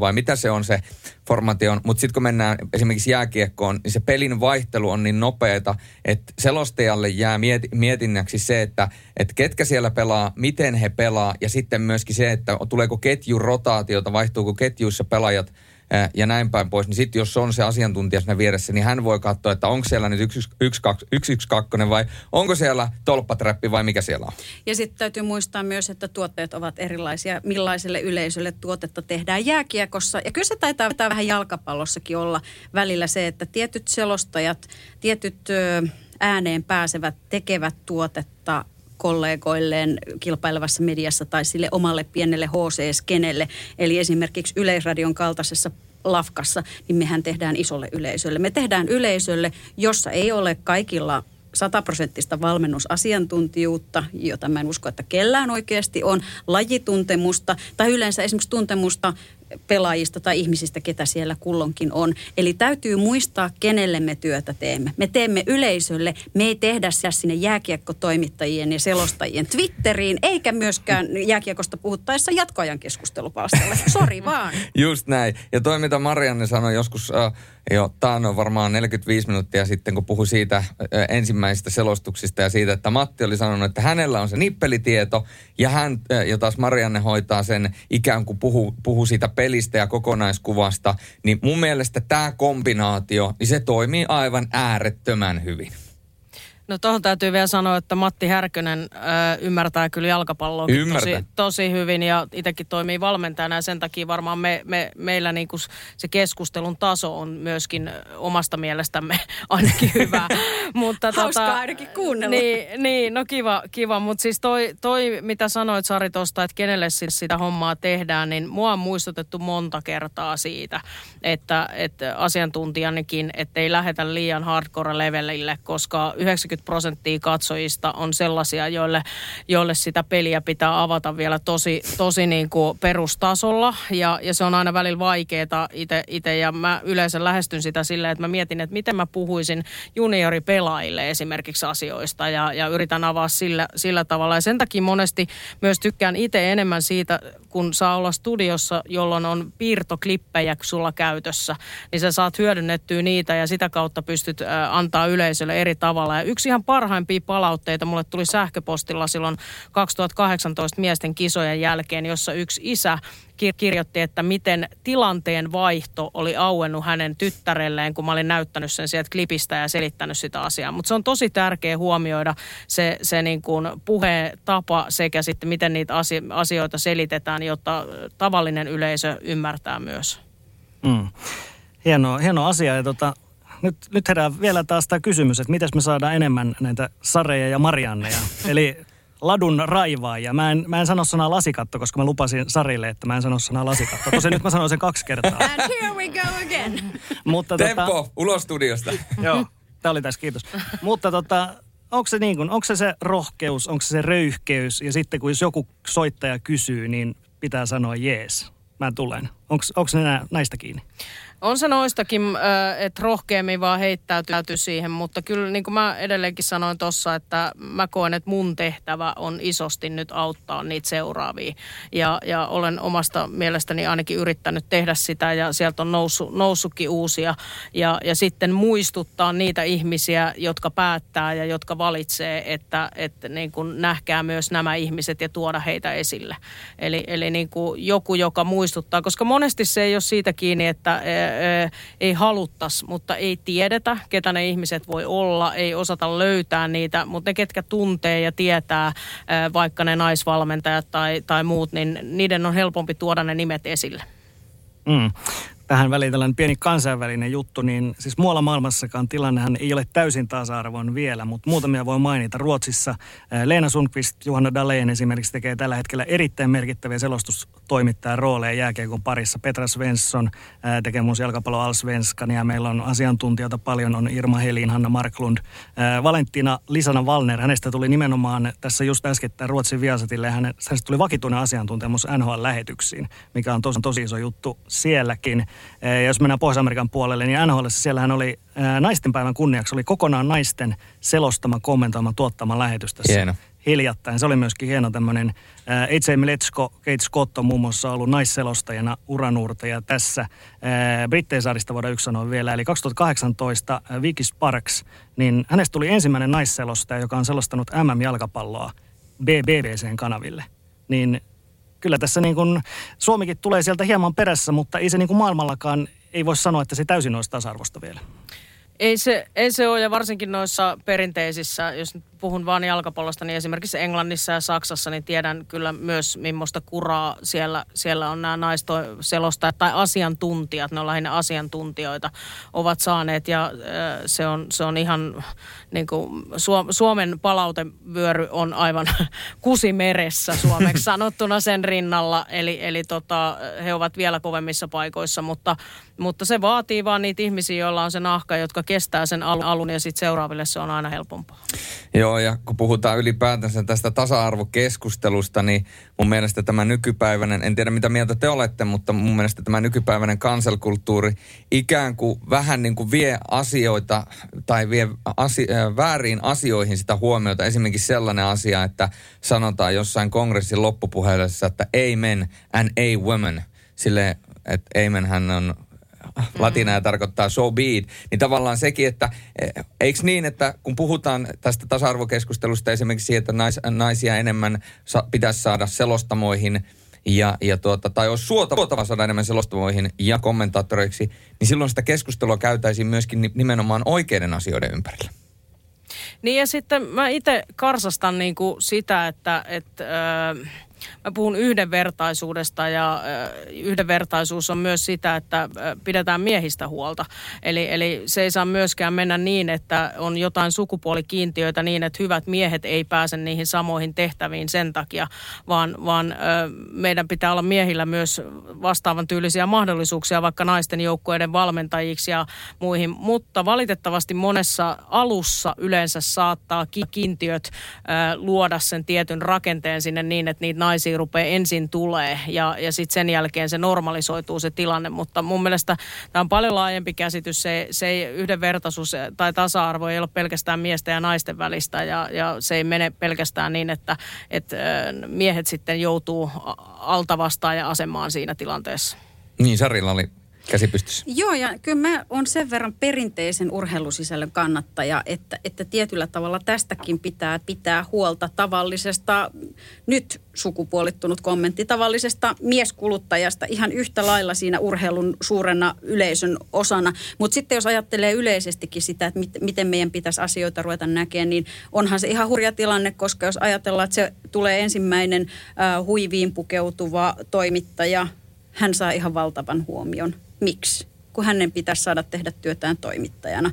vai mitä se on se formaatio. Mutta sitten kun mennään esimerkiksi jääkiekkoon, niin se pelin vaihtelu on niin nopeata, että selostajalle jää mietinnäksi se, että ketkä siellä pelaa, miten he pelaa ja sitten myöskin se, että tuleeko ketjurotaatiota, vaihtuuko ketjuissa pelaajat ja näin päin pois, niin sitten jos on se asiantuntija siinä vieressä, niin hän voi katsoa, että onko siellä nyt 1-1-2 vai onko siellä tolppatrappi vai mikä siellä on. Ja sitten täytyy muistaa myös, että tuotteet ovat erilaisia, millaiselle yleisölle tuotetta tehdään jääkiekossa. Ja kyllä se taitaa vähän jalkapallossakin olla välillä se, että tietyt selostajat, tietyt ääneen pääsevät tekevät tuotetta kollegoilleen kilpailevassa mediassa tai sille omalle pienelle HC-skenelle. Eli esimerkiksi Yleisradion kaltaisessa lafkassa, niin mehän tehdään isolle yleisölle. Me tehdään yleisölle, jossa ei ole kaikilla 100% valmennusasiantuntijuutta, jota mä en usko, että kellään oikeasti on, lajituntemusta tai yleensä esimerkiksi tuntemusta pelaajista tai ihmisistä, ketä siellä kulloinkin on. Eli täytyy muistaa, kenelle me työtä teemme. Me teemme yleisölle, me ei tehdä sinne jääkiekkotoimittajien ja selostajien Twitteriin, eikä myöskään jääkiekosta puhuttaessa jatkoajan keskustelupalstalle. Sori vaan. Just näin. Ja toi, mitä Marianne sanoi joskus, tämä on varmaan 45 minuuttia sitten, kun puhui siitä ensimmäisistä selostuksista ja siitä, että Matti oli sanonut, että hänellä on se nippelitieto ja hän, ja taas Marianne hoitaa sen ikään kuin puhu siitä pelistä ja kokonaiskuvasta, niin mun mielestä tämä kombinaatio, niin se toimii aivan äärettömän hyvin. No tuohon täytyy vielä sanoa, että Matti Härkönen ymmärtää kyllä jalkapalloa tosi hyvin ja itsekin toimii valmentajana ja sen takia varmaan meillä niin kuin se keskustelun taso on myöskin omasta mielestämme ainakin hyvä. Mutta hauskaa ainakin kuunnella. Niin, no kiva. Mutta siis toi, mitä sanoit Sari tuosta, että kenelle siis sitä hommaa tehdään, niin mua on muistutettu monta kertaa siitä, että asiantuntijanikin, että ei lähetä liian hardcore-levelille, koska 90% katsojista on sellaisia, joille sitä peliä pitää avata vielä tosi niin kuin perustasolla. Ja se on aina välillä vaikeaa itse. Ja mä yleensä lähestyn sitä silleen, että mä mietin, että miten mä puhuisin junioripelaajille esimerkiksi asioista. Ja yritän avaa sillä tavalla. Ja sen takia monesti myös tykkään itse enemmän siitä, kun saa olla studiossa, jolloin on piirtoklippejä sulla käytössä. Niin sä saat hyödynnettyä niitä ja sitä kautta pystyt antaa yleisölle eri tavalla. Ja yksi ihan parhaimpia palautteita mulle tuli sähköpostilla silloin 2018 miesten kisojen jälkeen, jossa yksi isä kirjoitti, että miten tilanteen vaihto oli auennut hänen tyttärelleen, kun mä olin näyttänyt sen sieltä klipistä ja selittänyt sitä asiaa. Mutta se on tosi tärkeä huomioida se niin kuin puheen tapa sekä sitten miten niitä asioita selitetään, jotta tavallinen yleisö ymmärtää myös. Mm. Hieno asia ja Nyt herää vielä taas tämä kysymys, että miten me saadaan enemmän näitä Sareja ja Marianneja. Eli ladun raivaajia. Mä en sano sanaa lasikatto, koska mä lupasin Sarille, että mä en sano sanaa lasikatto. Tosin nyt mä sanoin sen 2 kertaa. And here we go again. Mutta Teppo, ulos studiosta. Joo, tää oli tässä, kiitos. Mutta onko se niin kuin, onko se rohkeus, onko se röyhkeys ja sitten kun jos joku soittaja kysyy, niin pitää sanoa jees, mä tulen. Onko ne näistä kiinni? On se noistakin, että rohkeammin vaan heittäytyy siihen, mutta kyllä niin kuin mä edelleenkin sanoin tuossa, että mä koen, että mun tehtävä on isosti nyt auttaa niitä seuraavia. Ja olen omasta mielestäni ainakin yrittänyt tehdä sitä ja sieltä on noussutkin uusia. Ja sitten muistuttaa niitä ihmisiä, jotka päättää ja jotka valitsee, että niin kuin nähkää myös nämä ihmiset ja tuoda heitä esille. Eli niin kuin joku, joka muistuttaa, koska monesti se ei ole siitä kiinni, että ei haluttaisi, mutta ei tiedetä, ketä ne ihmiset voi olla, ei osata löytää niitä, mutta ne, ketkä tuntee ja tietää, vaikka ne naisvalmentajat tai muut, niin niiden on helpompi tuoda ne nimet esille. Tähän väliin tällainen pieni kansainvälinen juttu, niin siis muualla maailmassakaan tilannehan ei ole täysin tasa-arvoinen vielä, mutta muutamia voi mainita. Ruotsissa Leena Sundqvist, Johanna Dahlén esimerkiksi tekee tällä hetkellä erittäin merkittäviä selostustoimittajan rooleja jääkiekon parissa. Petra Svensson tekee muun jalkapallo Allsvenskan ja meillä on asiantuntijoita paljon, on Irma Helin, Hanna Marklund. Valentina Lisana Wallner, hänestä tuli nimenomaan tässä just äskettäin Ruotsin Viasatille, hänestä tuli vakituinen asiantuntemus NHL-lähetyksiin, mikä on tosi iso juttu sielläkin. Jos mennään Pohjois-Amerikan puolelle, niin NHL:ssä siellähän oli naistenpäivän kunniaksi oli kokonaan naisten selostama, kommentoima, tuottama lähetys tässä hiljattain. Se oli myöskin hieno tämmöinen. H.M. Mletsko, Kate Scott on muun muassa ollut naisselostajana uranuurtaja tässä. Britteissaarista voidaan yksi sanoa vielä. Eli 2018 Vicky Sparks, niin hänestä tuli ensimmäinen naisselostaja, joka on selostanut MM-jalkapalloa BBC:n kanaville. Niin kyllä tässä niin kuin Suomikin tulee sieltä hieman perässä, mutta ei se niin kuin maailmallakaan, ei voi sanoa, että se täysin olisi tasa-arvosta vielä. Ei se ole, ja varsinkin noissa perinteisissä, jos nyt puhun vaan jalkapallosta, niin esimerkiksi Englannissa ja Saksassa, niin tiedän kyllä myös, millaista kuraa siellä on nämä naistoselostajat tai asiantuntijat, ne on lähinnä asiantuntijoita, ovat saaneet, ja se on ihan niin kuin Suomen palautevyöry on aivan kusimeressä suomeksi sanottuna sen rinnalla, eli he ovat vielä kovemmissa paikoissa, mutta se vaatii vaan niitä ihmisiä, joilla on se nahka, jotka kestää sen alun ja sitten seuraaville se on aina helpompaa. Joo, ja kun puhutaan ylipäätänsä tästä tasa-arvokeskustelusta, niin mun mielestä tämä nykypäiväinen, en tiedä mitä mieltä te olette, mutta mun mielestä tämä nykypäiväinen cancelkulttuuri ikään kuin vähän niin kuin vie asioita tai vie vääriin asioihin sitä huomiota. Esimerkiksi sellainen asia, että sanotaan jossain kongressin loppupuheessa, että amen and a woman. Silleen, että amenhän on latinaa tarkoittaa so be it, niin tavallaan sekin, että eikö niin, että kun puhutaan tästä tasa-arvokeskustelusta esimerkiksi siitä, että naisia enemmän pitäisi saada selostamoihin tai olisi suotavaa saada enemmän selostamoihin ja kommentaattoreiksi, niin silloin sitä keskustelua käytäisiin myöskin nimenomaan oikeiden asioiden ympärillä. Niin ja sitten mä itse karsastan niin kuin sitä, että mä puhun yhdenvertaisuudesta ja yhdenvertaisuus on myös sitä, että pidetään miehistä huolta. Eli se ei saa myöskään mennä niin, että on jotain sukupuolikiintiöitä niin, että hyvät miehet ei pääse niihin samoihin tehtäviin sen takia, vaan meidän pitää olla miehillä myös vastaavan tyylisiä mahdollisuuksia vaikka naisten joukkueiden valmentajiksi ja muihin. Mutta valitettavasti monessa alussa yleensä saattaa kiintiöt luoda sen tietyn rakenteen sinne niin, että niitä naisia rupeaa ensin tulee ja sitten sen jälkeen se normalisoituu se tilanne, mutta mun mielestä tämä on paljon laajempi käsitys, se ei yhdenvertaisuus tai tasa-arvo ei ole pelkästään miesten ja naisten välistä ja se ei mene pelkästään niin, että miehet sitten joutuu altavastaan ja asemaan siinä tilanteessa. Niin, Sarilla oli käsi pystyssä. Joo, ja kyllä mä oon sen verran perinteisen urheilusisällön kannattaja, että tietyllä tavalla tästäkin pitää huolta tavallisesta, nyt sukupuolittunut kommentti, tavallisesta mieskuluttajasta ihan yhtä lailla siinä urheilun suurena yleisön osana. Mutta sitten jos ajattelee yleisestikin sitä, että miten meidän pitäisi asioita ruveta näkemään, niin onhan se ihan hurja tilanne, koska jos ajatellaan, että se tulee ensimmäinen huiviin pukeutuva toimittaja, hän saa ihan valtavan huomion. Miksi? kun hänen pitäisi saada tehdä työtään toimittajana.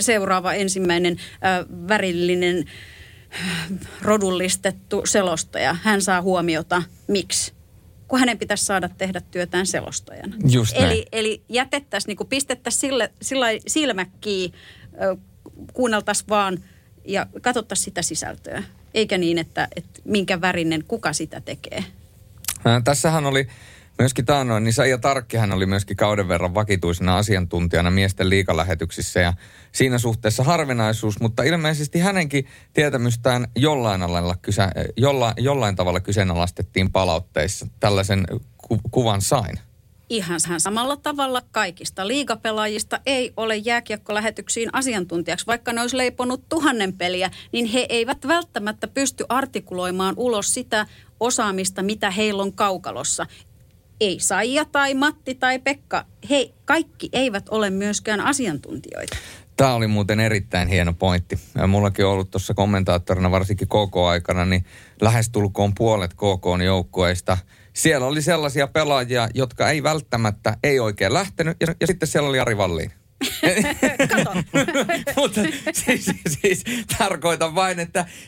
Seuraava ensimmäinen värillinen rodullistettu selostaja. Hän saa huomiota. Miksi? Kun hänen pitäisi saada tehdä työtään selostajana. Eli jätettäisiin, niin pistettäisiin silmäkkiin, kuunneltaisiin vaan ja katsottaisiin sitä sisältöä. Eikä niin, että minkä värinen, kuka sitä tekee. Tässähän oli myöskin taannoin, niin Saija Tarkkihan oli myöskin kauden verran vakituisena asiantuntijana miesten liigalähetyksissä ja siinä suhteessa harvinaisuus, mutta ilmeisesti hänenkin tietämystään jollain tavalla kyseenalaistettiin palautteissa. Tällaisen kuvan sain. Ihan samalla tavalla kaikista liigapelaajista ei ole jääkiekkolähetyksiin asiantuntijaksi. Vaikka ne olisi leiponut 1000 peliä, niin he eivät välttämättä pysty artikuloimaan ulos sitä osaamista, mitä heillä on kaukalossa. Ei Saija tai Matti tai Pekka, he kaikki eivät ole myöskään asiantuntijoita. Tämä oli muuten erittäin hieno pointti. Mullakin on ollut tuossa kommentaattorina varsinkin KK-aikana, niin lähestulkoon puolet KK-joukkueista. Siellä oli sellaisia pelaajia, jotka ei välttämättä, ei oikein lähtenyt, ja sitten siellä oli Ari Vallin. Kato. Mutta siis tarkoitan vain,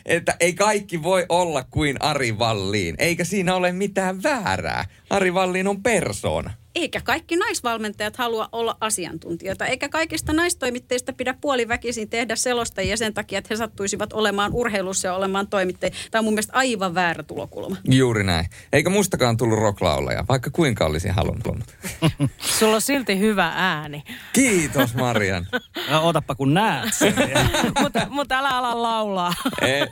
että ei kaikki voi olla kuin Ari Vallin. Eikä siinä ole mitään väärää. Ari Vallin on persoona. Eikä kaikki naisvalmentajat halua olla asiantuntijoita. Eikä kaikista naistoimittajista pidä puoliväkisin tehdä selostajia sen takia, että he sattuisivat olemaan urheilussa ja olemaan toimittajia. Tämä on mun mielestä aivan väärä tulokulma. Juuri näin. Eikä mustakaan tullut rocklauleja, vaikka kuinka olisin halunnut. Sulla on silti hyvä ääni. Kiitos, Marian. No, otappa kun näet sen. Mutta älä ala laulaa.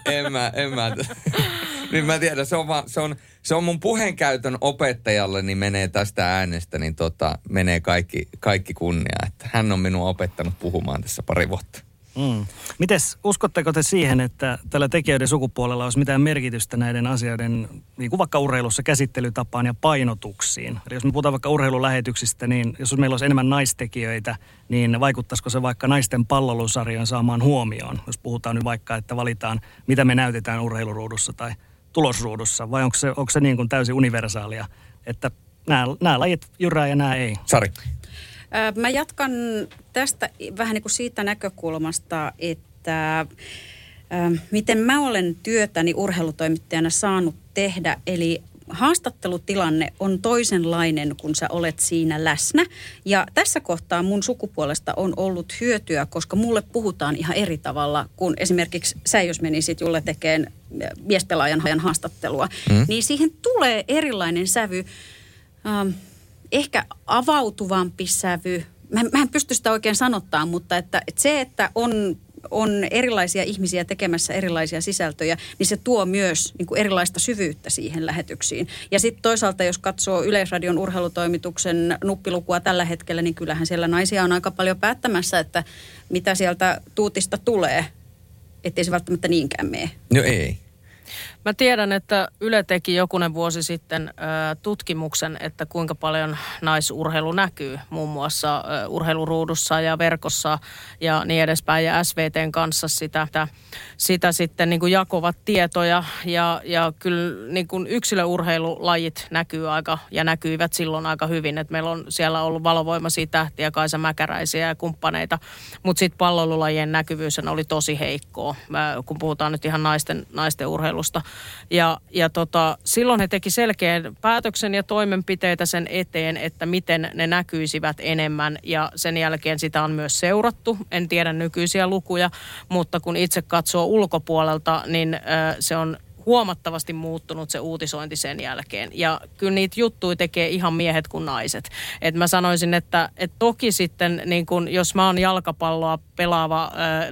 En mä. Niin mä tiedän, se on mun puheenkäytön opettajalle, niin menee tästä äänestä, niin menee kaikki kunnia. Että hän on minua opettanut puhumaan tässä pari vuotta. Mm. Mites, uskotteko te siihen, että tällä tekijöiden sukupuolella olisi mitään merkitystä näiden asioiden, niin kuin vaikka urheilussa, käsittelytapaan ja painotuksiin? Eli jos me puhutaan vaikka urheilulähetyksistä, niin jos meillä olisi enemmän naistekijöitä, niin vaikuttaisiko se vaikka naisten pallolusarjan saamaan huomioon? Jos puhutaan nyt vaikka, että valitaan, mitä me näytetään urheiluruudussa tai tulosruudussa, vai onko se niin kuin täysin universaalia, että nämä lajit jyrää ja nämä ei? Sari. Mä jatkan tästä vähän niin kuin siitä näkökulmasta, että miten mä olen työtäni urheilutoimittajana saanut tehdä. Eli haastattelutilanne on toisenlainen, kun sä olet siinä läsnä. Ja tässä kohtaa mun sukupuolesta on ollut hyötyä, koska mulle puhutaan ihan eri tavalla, kun esimerkiksi sä jos menisit Julle tekemään miespelaajan haastattelua. Niin siihen tulee erilainen sävy. Ehkä avautuvampi sävy. Mä en pysty sitä oikein sanottaa, mutta että se, että on erilaisia ihmisiä tekemässä erilaisia sisältöjä, niin se tuo myös niin kuin erilaista syvyyttä siihen lähetyksiin. Ja sitten toisaalta, jos katsoo Yleisradion urheilutoimituksen nuppilukua tällä hetkellä, niin kyllähän siellä naisia on aika paljon päättämässä, että mitä sieltä tuutista tulee. Ettei se välttämättä niinkään mene. No ei. Mä tiedän, että Yle teki jokunen vuosi sitten tutkimuksen, että kuinka paljon naisurheilu näkyy muun muassa urheiluruudussa ja verkossa ja niin edespäin. Ja SVTn kanssa sitä sitten niin kuin jakovat tietoja ja kyllä niin kuin yksilöurheilulajit näkyy näkyivät silloin aika hyvin. Et meillä on siellä ollut valovoimaisia tähtiä, Kaisa Mäkäräisiä ja kumppaneita, mutta sitten palloilulajien näkyvyys oli tosi heikkoa, kun puhutaan nyt ihan naisten urheilusta. Ja silloin he teki selkeän päätöksen ja toimenpiteitä sen eteen, että miten ne näkyisivät enemmän. Ja sen jälkeen sitä on myös seurattu. En tiedä nykyisiä lukuja, mutta kun itse katsoo ulkopuolelta, niin se on huomattavasti muuttunut se uutisointi sen jälkeen. Ja kyllä niitä juttuja tekee ihan miehet kuin naiset. Et mä sanoisin, että toki sitten, niin kun, jos mä oon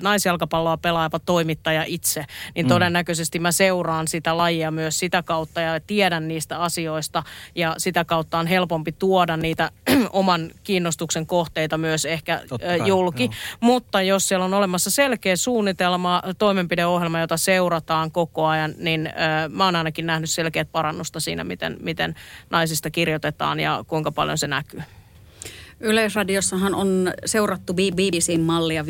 naisjalkapalloa pelaava toimittaja itse, niin todennäköisesti mä seuraan sitä lajia myös sitä kautta ja tiedän niistä asioista. Ja sitä kautta on helpompi tuoda niitä oman kiinnostuksen kohteita myös ehkä julki. Joo. Mutta jos siellä on olemassa selkeä suunnitelma, toimenpideohjelma, jota seurataan koko ajan, niin mä oon ainakin nähnyt selkeät parannusta siinä, miten naisista kirjoitetaan ja kuinka paljon se näkyy. Yleisradiossahan on seurattu BBC:n mallia 50-50,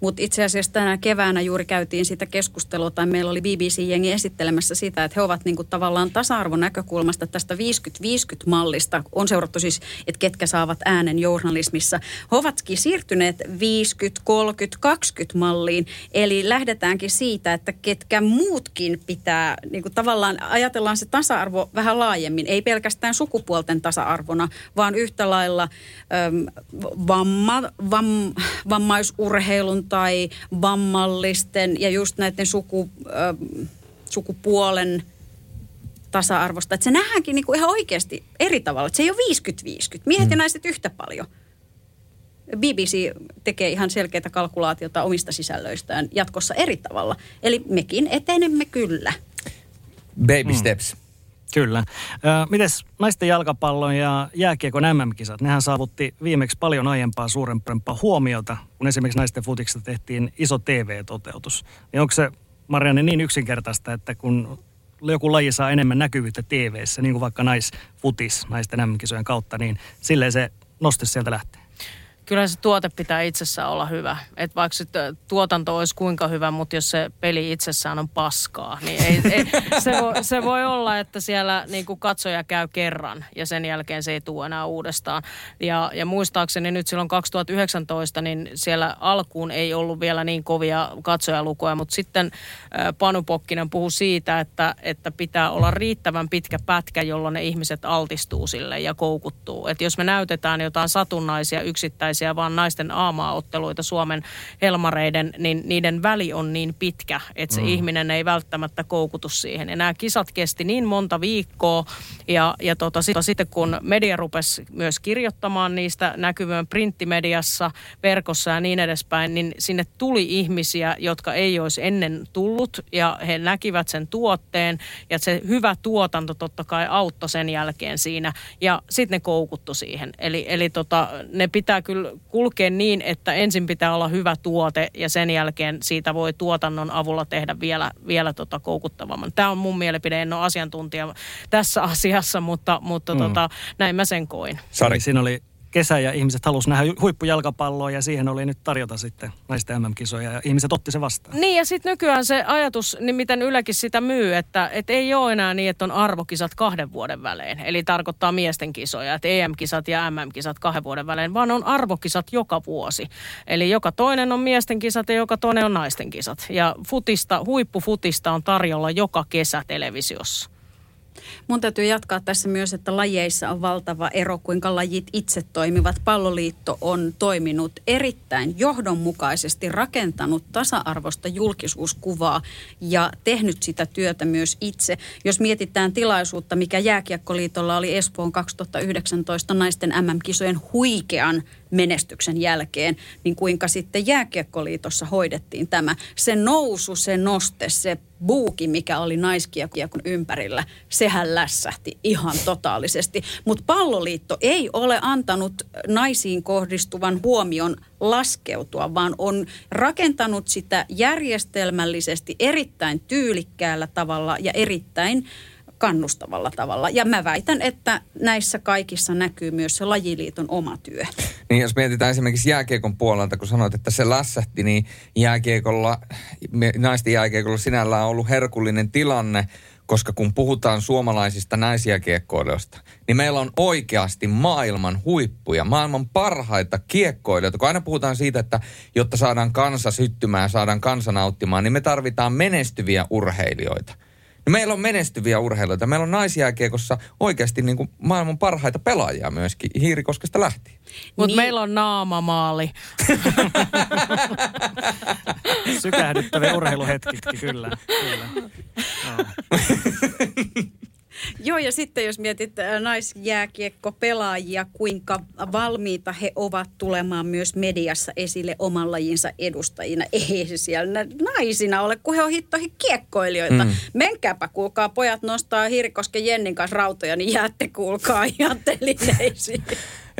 mutta itse asiassa tänä keväänä juuri käytiin sitä keskustelua, tai meillä oli BBC-jengi esittelemässä sitä, että he ovat niinku tavallaan tasa-arvon näkökulmasta tästä 50-50-mallista, on seurattu siis, että ketkä saavat äänen journalismissa, he ovatkin siirtyneet 50-30-20-malliin, eli lähdetäänkin siitä, että ketkä muutkin pitää, niinku tavallaan ajatellaan se tasa-arvo vähän laajemmin, ei pelkästään sukupuolten tasa-arvona, vaan yhtä lailla vammaisurheilun tai vammallisten ja just näiden sukupuolen tasa-arvosta. Että se nähdäänkin niinku ihan oikeasti eri tavalla. Että se ei ole 50-50. Miehet ja naiset yhtä paljon. BBC tekee ihan selkeitä kalkulaatiota omista sisällöistään jatkossa eri tavalla. Eli mekin etenemme kyllä. Baby steps. Kyllä. Mites naisten jalkapallon ja jääkiekon MM-kisat? Nehän saavutti viimeksi paljon aiempaa suurempaa huomiota, kun esimerkiksi naisten futiksesta tehtiin iso TV-toteutus. Niin onko se, Marianne, niin yksinkertaista, että kun joku laji saa enemmän näkyvyyttä TV:ssä, niin kuin vaikka naisfutis naisten MM-kisojen kautta, niin silleen se noste sieltä lähtee? Kyllä se tuote pitää itsessään olla hyvä. Et vaikka tuotanto olisi kuinka hyvä, mutta jos se peli itsessään on paskaa, niin se voi olla, että siellä niinku katsoja käy kerran ja sen jälkeen se ei tule enää uudestaan. Ja muistaakseni nyt silloin 2019, niin siellä alkuun ei ollut vielä niin kovia katsojalukuja, mutta sitten Panu Pokkinen puhui siitä, että pitää olla riittävän pitkä pätkä, jolloin ne ihmiset altistuu sille ja koukuttuu. Et jos me näytetään jotain satunnaisia yksittäisiä, vaan naisten aamaaotteluita Suomen helmareiden, niin niiden väli on niin pitkä, että se ihminen ei välttämättä koukutu siihen. Ja nämä kisat kesti niin monta viikkoa, ja sitten kun media rupesi myös kirjoittamaan niistä näkyvyyden printtimediassa, verkossa ja niin edespäin, niin sinne tuli ihmisiä, jotka ei olisi ennen tullut, ja he näkivät sen tuotteen, ja se hyvä tuotanto totta kai auttoi sen jälkeen siinä, ja sitten ne koukuttu siihen. Eli ne pitää kyllä kulkee niin, että ensin pitää olla hyvä tuote ja sen jälkeen siitä voi tuotannon avulla tehdä vielä koukuttavamman. Tämä on mun mielipide, en ole asiantuntija tässä asiassa, mutta näin mä sen koin. Sari. Siinä oli kesä ja ihmiset halusivat nähdä huippujalkapalloa ja siihen oli nyt tarjota sitten naisten MM-kisoja ja ihmiset otti se vastaan. Niin ja sitten nykyään se ajatus, niin miten Ylekin sitä myy, että et ei ole enää niin, että on arvokisat 2 vuoden välein. Eli tarkoittaa miesten kisoja, että EM-kisat ja MM-kisat 2 vuoden välein, vaan on arvokisat joka vuosi. Eli joka toinen on miesten kisat ja joka toinen on naisten kisat. Ja huippufutista on tarjolla joka kesä televisiossa. Mun täytyy jatkaa tässä myös, että lajeissa on valtava ero, kuinka lajit itse toimivat. Palloliitto on toiminut erittäin johdonmukaisesti, rakentanut tasa-arvoista julkisuuskuvaa ja tehnyt sitä työtä myös itse. Jos mietitään tilaisuutta, mikä Jääkiekkoliitolla oli Espoon 2019 naisten MM-kisojen huikean menestyksen jälkeen, niin kuinka sitten Jääkiekkoliitossa hoidettiin tämä. Se nousu, se noste, se buuki, mikä oli naiskiekon ympärillä, sehän lässähti ihan totaalisesti. Mutta Palloliitto ei ole antanut naisiin kohdistuvan huomion laskeutua, vaan on rakentanut sitä järjestelmällisesti erittäin tyylikkäällä tavalla ja erittäin kannustavalla tavalla. Ja mä väitän, että näissä kaikissa näkyy myös se lajiliiton oma työ. Niin, jos mietitään esimerkiksi jääkiekon puolelta, kun sanoit, että se lässähti, niin naisten jääkiekolla sinällään on ollut herkullinen tilanne, koska kun puhutaan suomalaisista naisjääkiekkoilijoista, niin meillä on oikeasti maailman huippuja, maailman parhaita kiekkoilijoita. Kun aina puhutaan siitä, että jotta saadaan kansa syttymään ja saadaan kansa nauttimaan, niin me tarvitaan menestyviä urheilijoita. Meillä on menestyviä urheilijoita. Meillä on naisjääkiekossa oikeasti niin kuin maailman parhaita pelaajia myöskin Hiirikoskesta lähtien. Mutta meillä on naamamaali. Sykähdyttäviä urheiluhetkitkin, kyllä. No. Joo, ja sitten jos mietit naisjääkiekkopelaajia, kuinka valmiita he ovat tulemaan myös mediassa esille oman lajinsa edustajina. Ei se siellä naisina ole, kun he on hittoihin kiekkoilijoita. Menkääpä, kuulkaa, pojat nostaa Hiirikosken Jennin kanssa rautoja, niin jäätte, kuulkaa, ihan telineisiin.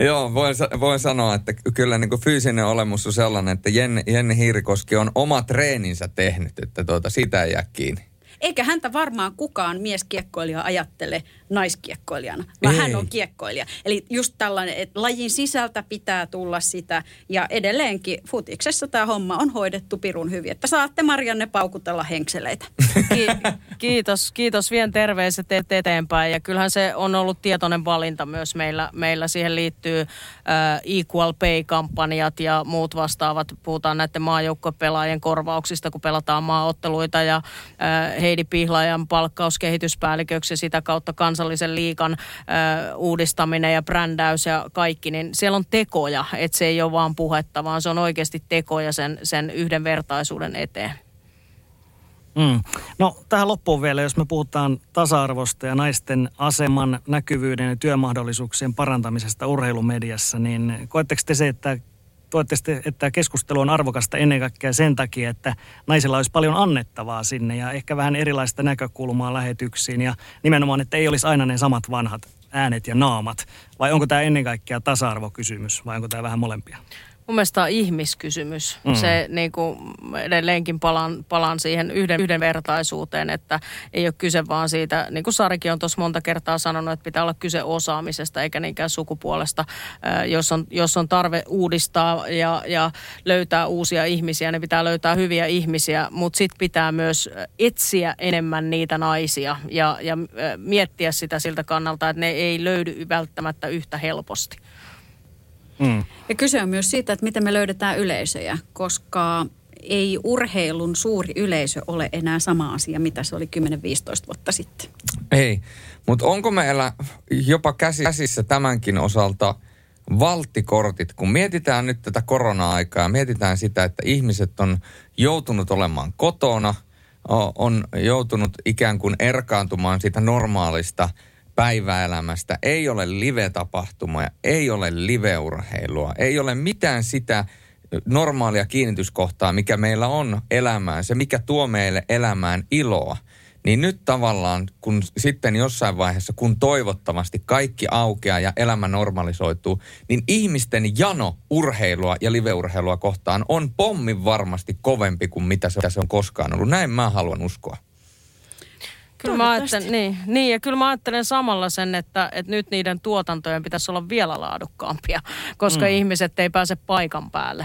Joo, voin sanoa, että kyllä niin kuin fyysinen olemus on sellainen, että Jenni Hiirikoski on oma treeninsä tehnyt, että siitä ei jää kiinni. Eikä häntä varmaan kukaan mieskiekkoilija ajattele naiskiekkoilijana, vaan hän on kiekkoilija. Eli just tällainen, että lajin sisältä pitää tulla sitä, ja edelleenkin futiksessa tämä homma on hoidettu pirun hyvin, että saatte Marianne paukutella henkseleitä. Kiitos, vien terveiset eteenpäin, ja kyllähän se on ollut tietoinen valinta myös meillä siihen liittyy Equal Pay-kampanjat ja muut vastaavat, puhutaan näiden maajoukkuepelaajien korvauksista, kun pelataan maaotteluita, ja Heidi Pihlajan palkkaus kehityspäälliköksi, sitä kautta kansallisen liigan uudistaminen ja brändäys ja kaikki, niin siellä on tekoja, että se ei ole vaan puhetta, vaan se on oikeasti tekoja sen yhdenvertaisuuden eteen. Mm. No tähän loppuun vielä, jos me puhutaan tasa-arvosta ja naisten aseman, näkyvyyden ja työmahdollisuuksien parantamisesta urheilumediassa, niin koetteko te se, että tämä keskustelu on arvokasta ennen kaikkea sen takia, että naisilla olisi paljon annettavaa sinne ja ehkä vähän erilaista näkökulmaa lähetyksiin ja nimenomaan, että ei olisi aina ne samat vanhat äänet ja naamat. Vai onko tämä ennen kaikkea tasa-arvokysymys vai onko tämä vähän molempia? Mun mielestä tämä on ihmiskysymys. Mm. Se niin kuin edelleenkin palaan siihen yhdenvertaisuuteen, että ei ole kyse vaan siitä, niin kuin Sarikin on tuossa monta kertaa sanonut, että pitää olla kyse osaamisesta eikä niinkään sukupuolesta. Jos on tarve uudistaa ja löytää uusia ihmisiä, niin pitää löytää hyviä ihmisiä, mutta sitten pitää myös etsiä enemmän niitä naisia ja miettiä sitä siltä kannalta, että ne ei löydy välttämättä yhtä helposti. Mm. Ja kyse on myös siitä, että miten me löydetään yleisöjä, koska ei urheilun suuri yleisö ole enää sama asia, mitä se oli 10-15 vuotta sitten. Ei, mutta onko meillä jopa käsissä tämänkin osalta valttikortit, kun mietitään nyt tätä korona-aikaa ja mietitään sitä, että ihmiset on joutunut olemaan kotona, on joutunut ikään kuin erkaantumaan siitä normaalista päiväelämästä, ei ole live-tapahtumaa, ei ole live-urheilua, ei ole mitään sitä normaalia kiinnityskohtaa, mikä meillä on elämään, se mikä tuo meille elämään iloa. Niin nyt tavallaan, kun sitten jossain vaiheessa, kun toivottavasti kaikki aukeaa ja elämä normalisoituu, niin ihmisten jano urheilua ja live-urheilua kohtaan on pommin varmasti kovempi kuin mitä se on koskaan ollut. Näin mä haluan uskoa. Kyllä mä ajattelen, niin, ja kyllä mä ajattelen samalla sen, että nyt niiden tuotantojen pitäisi olla vielä laadukkaampia, koska ihmiset ei pääse paikan päälle.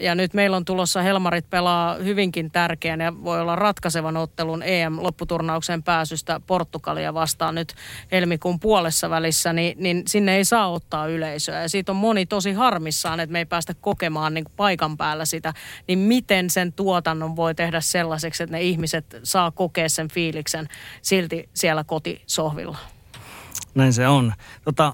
Ja nyt meillä on tulossa, Helmarit pelaa hyvinkin tärkeän ja voi olla ratkaisevan ottelun EM-lopputurnaukseen pääsystä Portugalia vastaan nyt helmikuun puolessa välissä, niin sinne ei saa ottaa yleisöä. Ja siitä on moni tosi harmissaan, että me ei päästä kokemaan niin paikan päällä sitä, niin miten sen tuotannon voi tehdä sellaiseksi, että ne ihmiset saa kokea sen fiiliksen silti siellä kotisohvilla. Näin se on.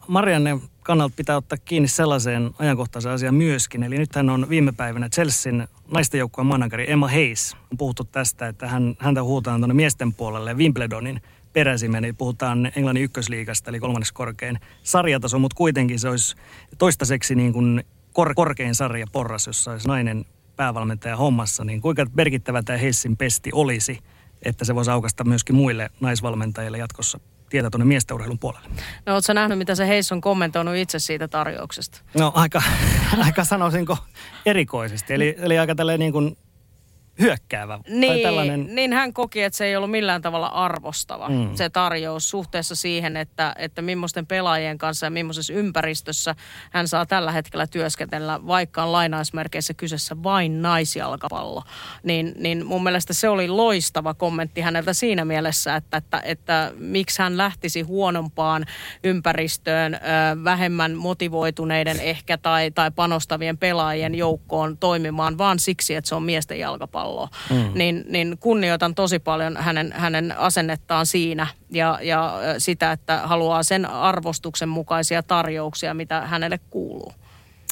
Marianne kannalta pitää ottaa kiinni sellaiseen ajankohtaiseen asiaan myöskin. Eli nythän on viime päivänä Chelsean naistenjoukkueen manageri Emma Hayes. On puhuttu tästä, että häntä huutaan tuonne miesten puolelle Wimbledonin peräsimeen. Eli puhutaan Englannin ykkösliigasta, eli kolmanneksi korkein sarjataso, mutta kuitenkin se olisi toistaiseksi niin kuin korkein sarjaporras, jossa olisi nainen päävalmentaja hommassa. Niin kuinka merkittävä tämä Hayesin pesti olisi, että se voisi aukaista myöskin muille naisvalmentajille jatkossa tietä tuonne miestenurheilun puolelle. No ootko sä nähnyt, mitä se Hayes on kommentoinut itse siitä tarjouksesta? No aika sanoisinko erikoisesti, eli aika tälleen niin kuin hyökkäävä. Niin hän koki, että se ei ollut millään tavalla arvostava se tarjous suhteessa siihen, että millaisten pelaajien kanssa ja millaisessa ympäristössä hän saa tällä hetkellä työskennellä, vaikka on lainausmerkeissä kyseessä vain naisjalkapallo. Niin mun mielestä se oli loistava kommentti häneltä siinä mielessä, että miksi hän lähtisi huonompaan ympäristöön, vähemmän motivoituneiden ehkä tai panostavien pelaajien joukkoon toimimaan, vaan siksi, että se on miesten jalkapallo. Niin kunnioitan tosi paljon hänen asennettaan siinä ja sitä, että haluaa sen arvostuksen mukaisia tarjouksia, mitä hänelle kuuluu.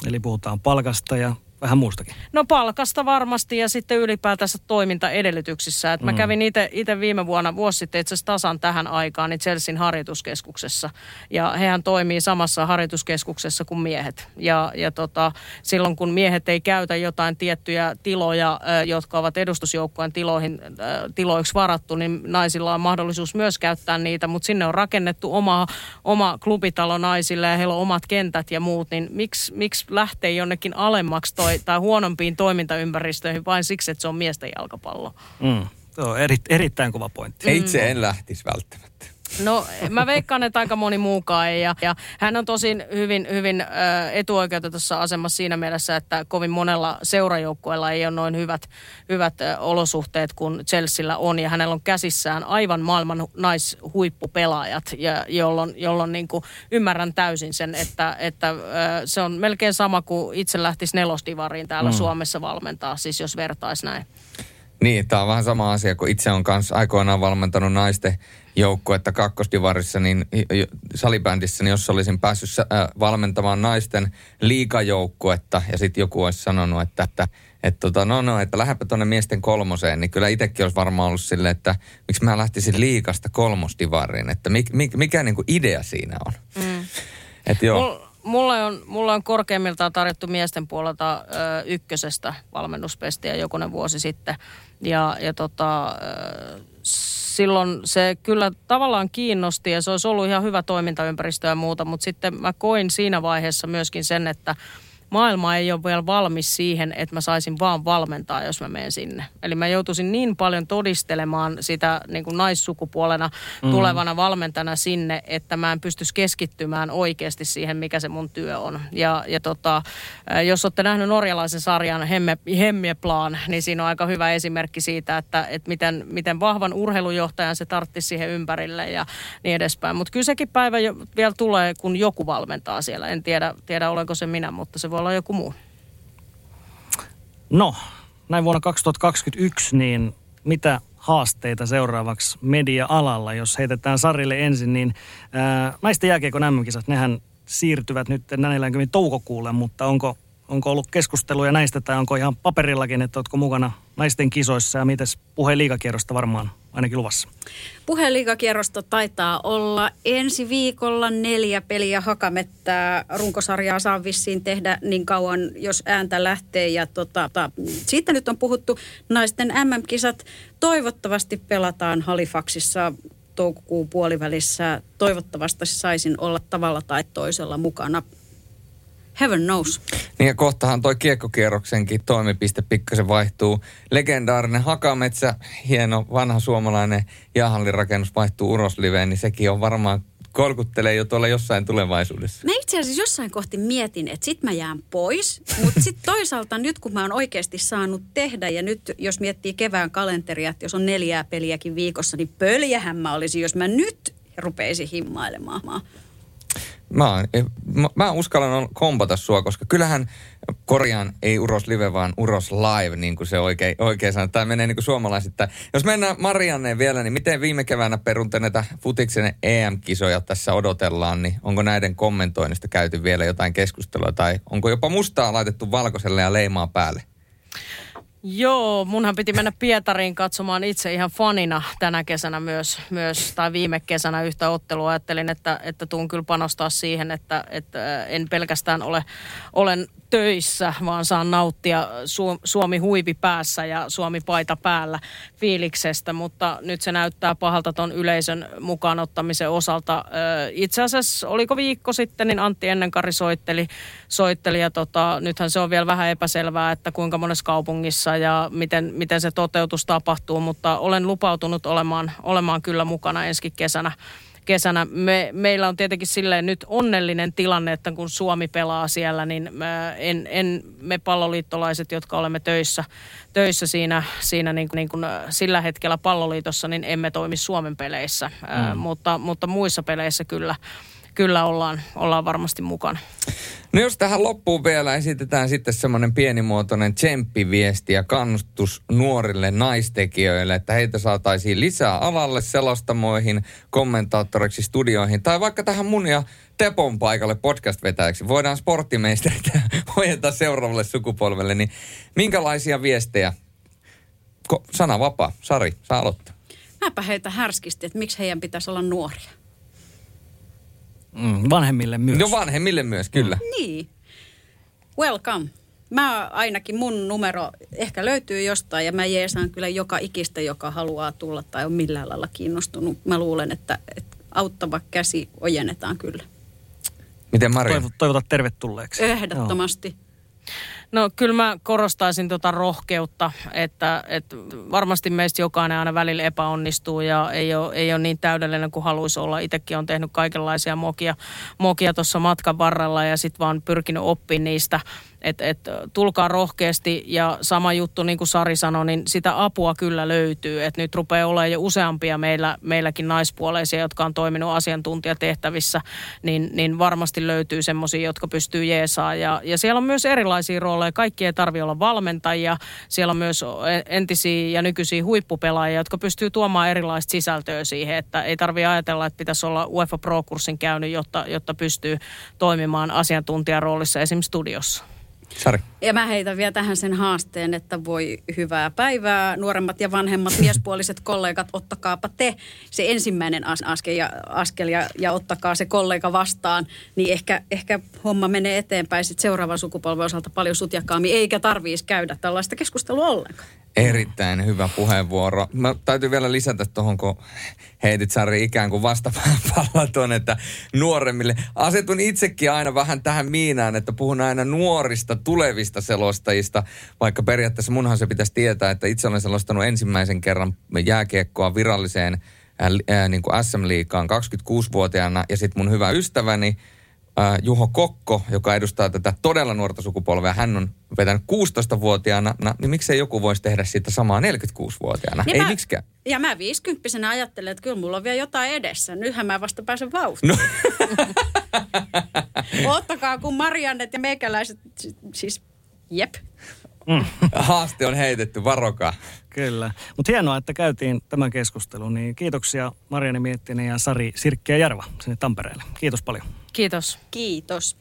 Eli puhutaan palkasta ja vähän muustakin. No palkasta varmasti ja sitten ylipäätänsä toimintaedellytyksissä. Mä kävin itse viime vuonna, vuosi sitten itse asiassa tasan tähän aikaan, niin Chelsean harjoituskeskuksessa. Ja hehän toimii samassa harjoituskeskuksessa kuin miehet. Ja silloin kun miehet ei käytä jotain tiettyjä tiloja, jotka ovat edustusjoukkojen tiloiksi varattu, niin naisilla on mahdollisuus myös käyttää niitä, mutta sinne on rakennettu oma klubitalo naisille ja heillä on omat kentät ja muut, niin miksi lähtee jonnekin alemmaksi tai huonompiin toimintaympäristöihin vain siksi, että se on miesten jalkapallo. Tuo on erittäin kova pointti. Itse en lähtisi välttämättä. No mä veikkaan, että aika moni muukaan ei. Ja hän on tosin hyvin etuoikeutetussa asemassa siinä mielessä, että kovin monella seurajoukkueella ei ole noin hyvät olosuhteet kuin Chelsealla on. Ja hänellä on käsissään aivan maailman naishuippupelaajat, jolloin niin kuin ymmärrän täysin sen, että se on melkein sama kuin itse lähtisi nelosdivariin täällä Suomessa valmentaa, siis jos vertaisi näin. Niin, tämä on vähän sama asia, kun itse on kanssa aikoinaan valmentanut naisten joukkuetta kakkosdivarissa, niin salibändissä, niin jos olisin päässyt valmentamaan naisten liigajoukkuetta ja sitten joku olisi sanonut, että lähdepä tuonne miesten kolmoseen, niin kyllä itsekin olisi varmaan ollut silleen, että miksi mä lähtisin liigasta kolmosdivariin, että mikä niinku idea siinä on. Mm. Että joo. Mulla on korkeimmiltaan tarjottu miesten puolelta ykkösestä valmennuspestiä jokunen vuosi sitten. Silloin se kyllä tavallaan kiinnosti ja se olisi ollut ihan hyvä toimintaympäristö ja muuta, mutta sitten mä koin siinä vaiheessa myöskin sen, että maailma ei ole vielä valmis siihen, että mä saisin vaan valmentaa, jos mä menen sinne. Eli mä joutuisin niin paljon todistelemaan sitä niin kuin naissukupuolena tulevana valmentajana sinne, että mä en pystyisi keskittymään oikeasti siihen, mikä se mun työ on. Jos olette nähnyt norjalaisen sarjan Hemmeplan, niin siinä on aika hyvä esimerkki siitä, että miten vahvan urheilujohtajan se tarttisi siihen ympärille ja niin edespäin. Mutta kyllä sekin päivä vielä tulee, kun joku valmentaa siellä. En tiedä olenko se minä, mutta se voi olla joku muu. No, näin vuonna 2021, niin mitä haasteita seuraavaksi media-alalla, jos heitetään Sarille ensin, niin naisten jääkiekon MM-kisat, nehän siirtyvät nyt 40. toukokuulle, mutta onko ollut keskusteluja näistä tai onko ihan paperillakin, että oletko mukana naisten kisoissa ja mites puheen liigakierrosta varmaan ainakin luvassa? Puheen liigakierrosta taitaa olla ensi viikolla 4 peliä Hakamettää. Runkosarjaa saa vissiin tehdä niin kauan, jos ääntä lähtee. Ja siitä nyt on puhuttu. Naisten MM-kisat toivottavasti pelataan Halifaxissa toukokuun puolivälissä. Toivottavasti saisin olla tavalla tai toisella mukana. Heaven knows. Niin ja kohtahan toi kiekkokierroksenkin toimipiste pikkasen vaihtuu. Legendaarinen Hakametsä, hieno vanha suomalainen jäähallirakennus vaihtuu Uros Liveen, niin sekin on varmaan kolkuttelee jo tuolla jossain tulevaisuudessa. Mä itse asiassa jossain kohti mietin, että sit mä jään pois, mutta sit toisaalta nyt kun mä oon oikeasti saanut tehdä ja nyt jos miettii kevään kalenteria, että jos on 4 peliäkin viikossa, niin pöljähän mä olisin, jos mä nyt rupeisin himmailemaan. Mä uskallan kompata sua, koska kyllähän korjaan ei Uros Live, vaan Uros Live, niin kuin se oikein sanoo. Tämä menee niin kuin suomalaisittain. Jos mennään Marianneen vielä, niin miten viime keväänä perunten näitä futiksen EM-kisoja tässä odotellaan, niin onko näiden kommentoinnista käyty vielä jotain keskustelua tai onko jopa mustaa laitettu valkoiselle ja leimaa päälle? Joo, munhan piti mennä Pietariin katsomaan itse ihan fanina tänä kesänä myös tai viime kesänä yhtä ottelua. Ajattelin, että tuun kyllä panostaa siihen, että en pelkästään olen töissä, vaan saan nauttia Suomi huivi päässä ja Suomi paita päällä fiiliksestä, mutta nyt se näyttää pahalta ton yleisön mukaanottamisen osalta. Itse asiassa, oliko viikko sitten, niin Antti Ennenkari soitteli ja nythän se on vielä vähän epäselvää, että kuinka monessa kaupungissa ja miten se toteutus tapahtuu, mutta olen lupautunut olemaan kyllä mukana ensi kesänä. Meillä on tietenkin silleen nyt onnellinen tilanne, että kun Suomi pelaa siellä, niin me palloliittolaiset, jotka olemme töissä siinä niin kuin sillä hetkellä palloliitossa, niin emme toimi Suomen peleissä, mutta muissa peleissä kyllä ollaan varmasti mukana. No jos tähän loppuun vielä esitetään sitten semmoinen pienimuotoinen tsemppiviesti ja kannustus nuorille naistekijöille, että heitä saataisiin lisää alalle, selostamoihin, kommentaattoreiksi, studioihin tai vaikka tähän mun ja Tepon paikalle podcast-vetäjäksi. Voidaan sporttimeistereitä hoitaa seuraavalle sukupolvelle, niin minkälaisia viestejä? Sana vapaa. Sari, saa aloittaa. Mäpä heitä härskisti, että miksi heidän pitäisi olla nuoria. Vanhemmille myös. No vanhemmille myös, kyllä. Niin. Welcome. Mä ainakin mun numero ehkä löytyy jostain ja mä jeesaan kyllä joka ikistä, joka haluaa tulla tai on millään lailla kiinnostunut. Mä luulen, että auttava käsi ojennetaan kyllä. Miten Maria? Toivotat tervetulleeksi. Ehdottomasti. Joo. No kyllä mä korostaisin rohkeutta, että varmasti meistä jokainen aina välillä epäonnistuu ja ei ole niin täydellinen kuin haluaisi olla. Itsekin on tehnyt kaikenlaisia mokia tuossa matkan varrella ja sitten vaan pyrkinyt oppimaan niistä. Että tulkaa rohkeasti ja sama juttu, niin kuin Sari sanoi, niin sitä apua kyllä löytyy. Että nyt rupeaa olemaan jo useampia meilläkin naispuoleisia, jotka on toiminut asiantuntijatehtävissä, niin varmasti löytyy semmoisia, jotka pystyy jeesaan. Ja siellä on myös erilaisia rooleja. Kaikki ei tarvitse olla valmentajia. Siellä on myös entisiä ja nykyisiä huippupelaajia, jotka pystyy tuomaan erilaista sisältöä siihen. Että ei tarvitse ajatella, että pitäisi olla UEFA Pro-kurssin käynyt, jotta pystyy toimimaan asiantuntijaroolissa esimerkiksi studiossa. Sari. Ja mä heitän vielä tähän sen haasteen, että voi hyvää päivää, nuoremmat ja vanhemmat miespuoliset kollegat, ottakaapa te se ensimmäinen askel ja ottakaa se kollega vastaan, niin ehkä homma menee eteenpäin sitten seuraavan sukupolven osalta paljon sutjakkaammin, eikä tarvitsisi käydä tällaista keskustelua ollenkaan. Erittäin hyvä puheenvuoro. Mä täytyy vielä lisätä tuohon, kun heitit Sari ikään kuin vastapalloa tuon, että nuoremmille. Asetun itsekin aina vähän tähän miinaan, että puhun aina nuorista tulevista selostajista, vaikka periaatteessa munhan se pitäisi tietää, että itse olen selostanut ensimmäisen kerran jääkiekkoa viralliseen niin kuin SM-liigaan 26-vuotiaana ja sitten mun hyvä ystäväni Juho Kokko, joka edustaa tätä todella nuorta sukupolvea, hän on vetänyt 16-vuotiaana, niin miksei joku voisi tehdä siitä samaa 46-vuotiaana? Niin ei miksikään. Ja mä 50-vuotiaana ajattelen, että kyllä mulla on vielä jotain edessä. Nythän mä vasta pääsen vauhtiin. No. Ottakaa kun Mariannet ja meikäläiset, siis jep. Haaste on heitetty, varokaa. Kyllä. Mutta hienoa, että käytiin tämä keskustelu. Niin kiitoksia Marianne Miettinen ja Sari, Sirkki ja Jarva sinne Tampereelle. Kiitos paljon. Kiitos. Kiitos.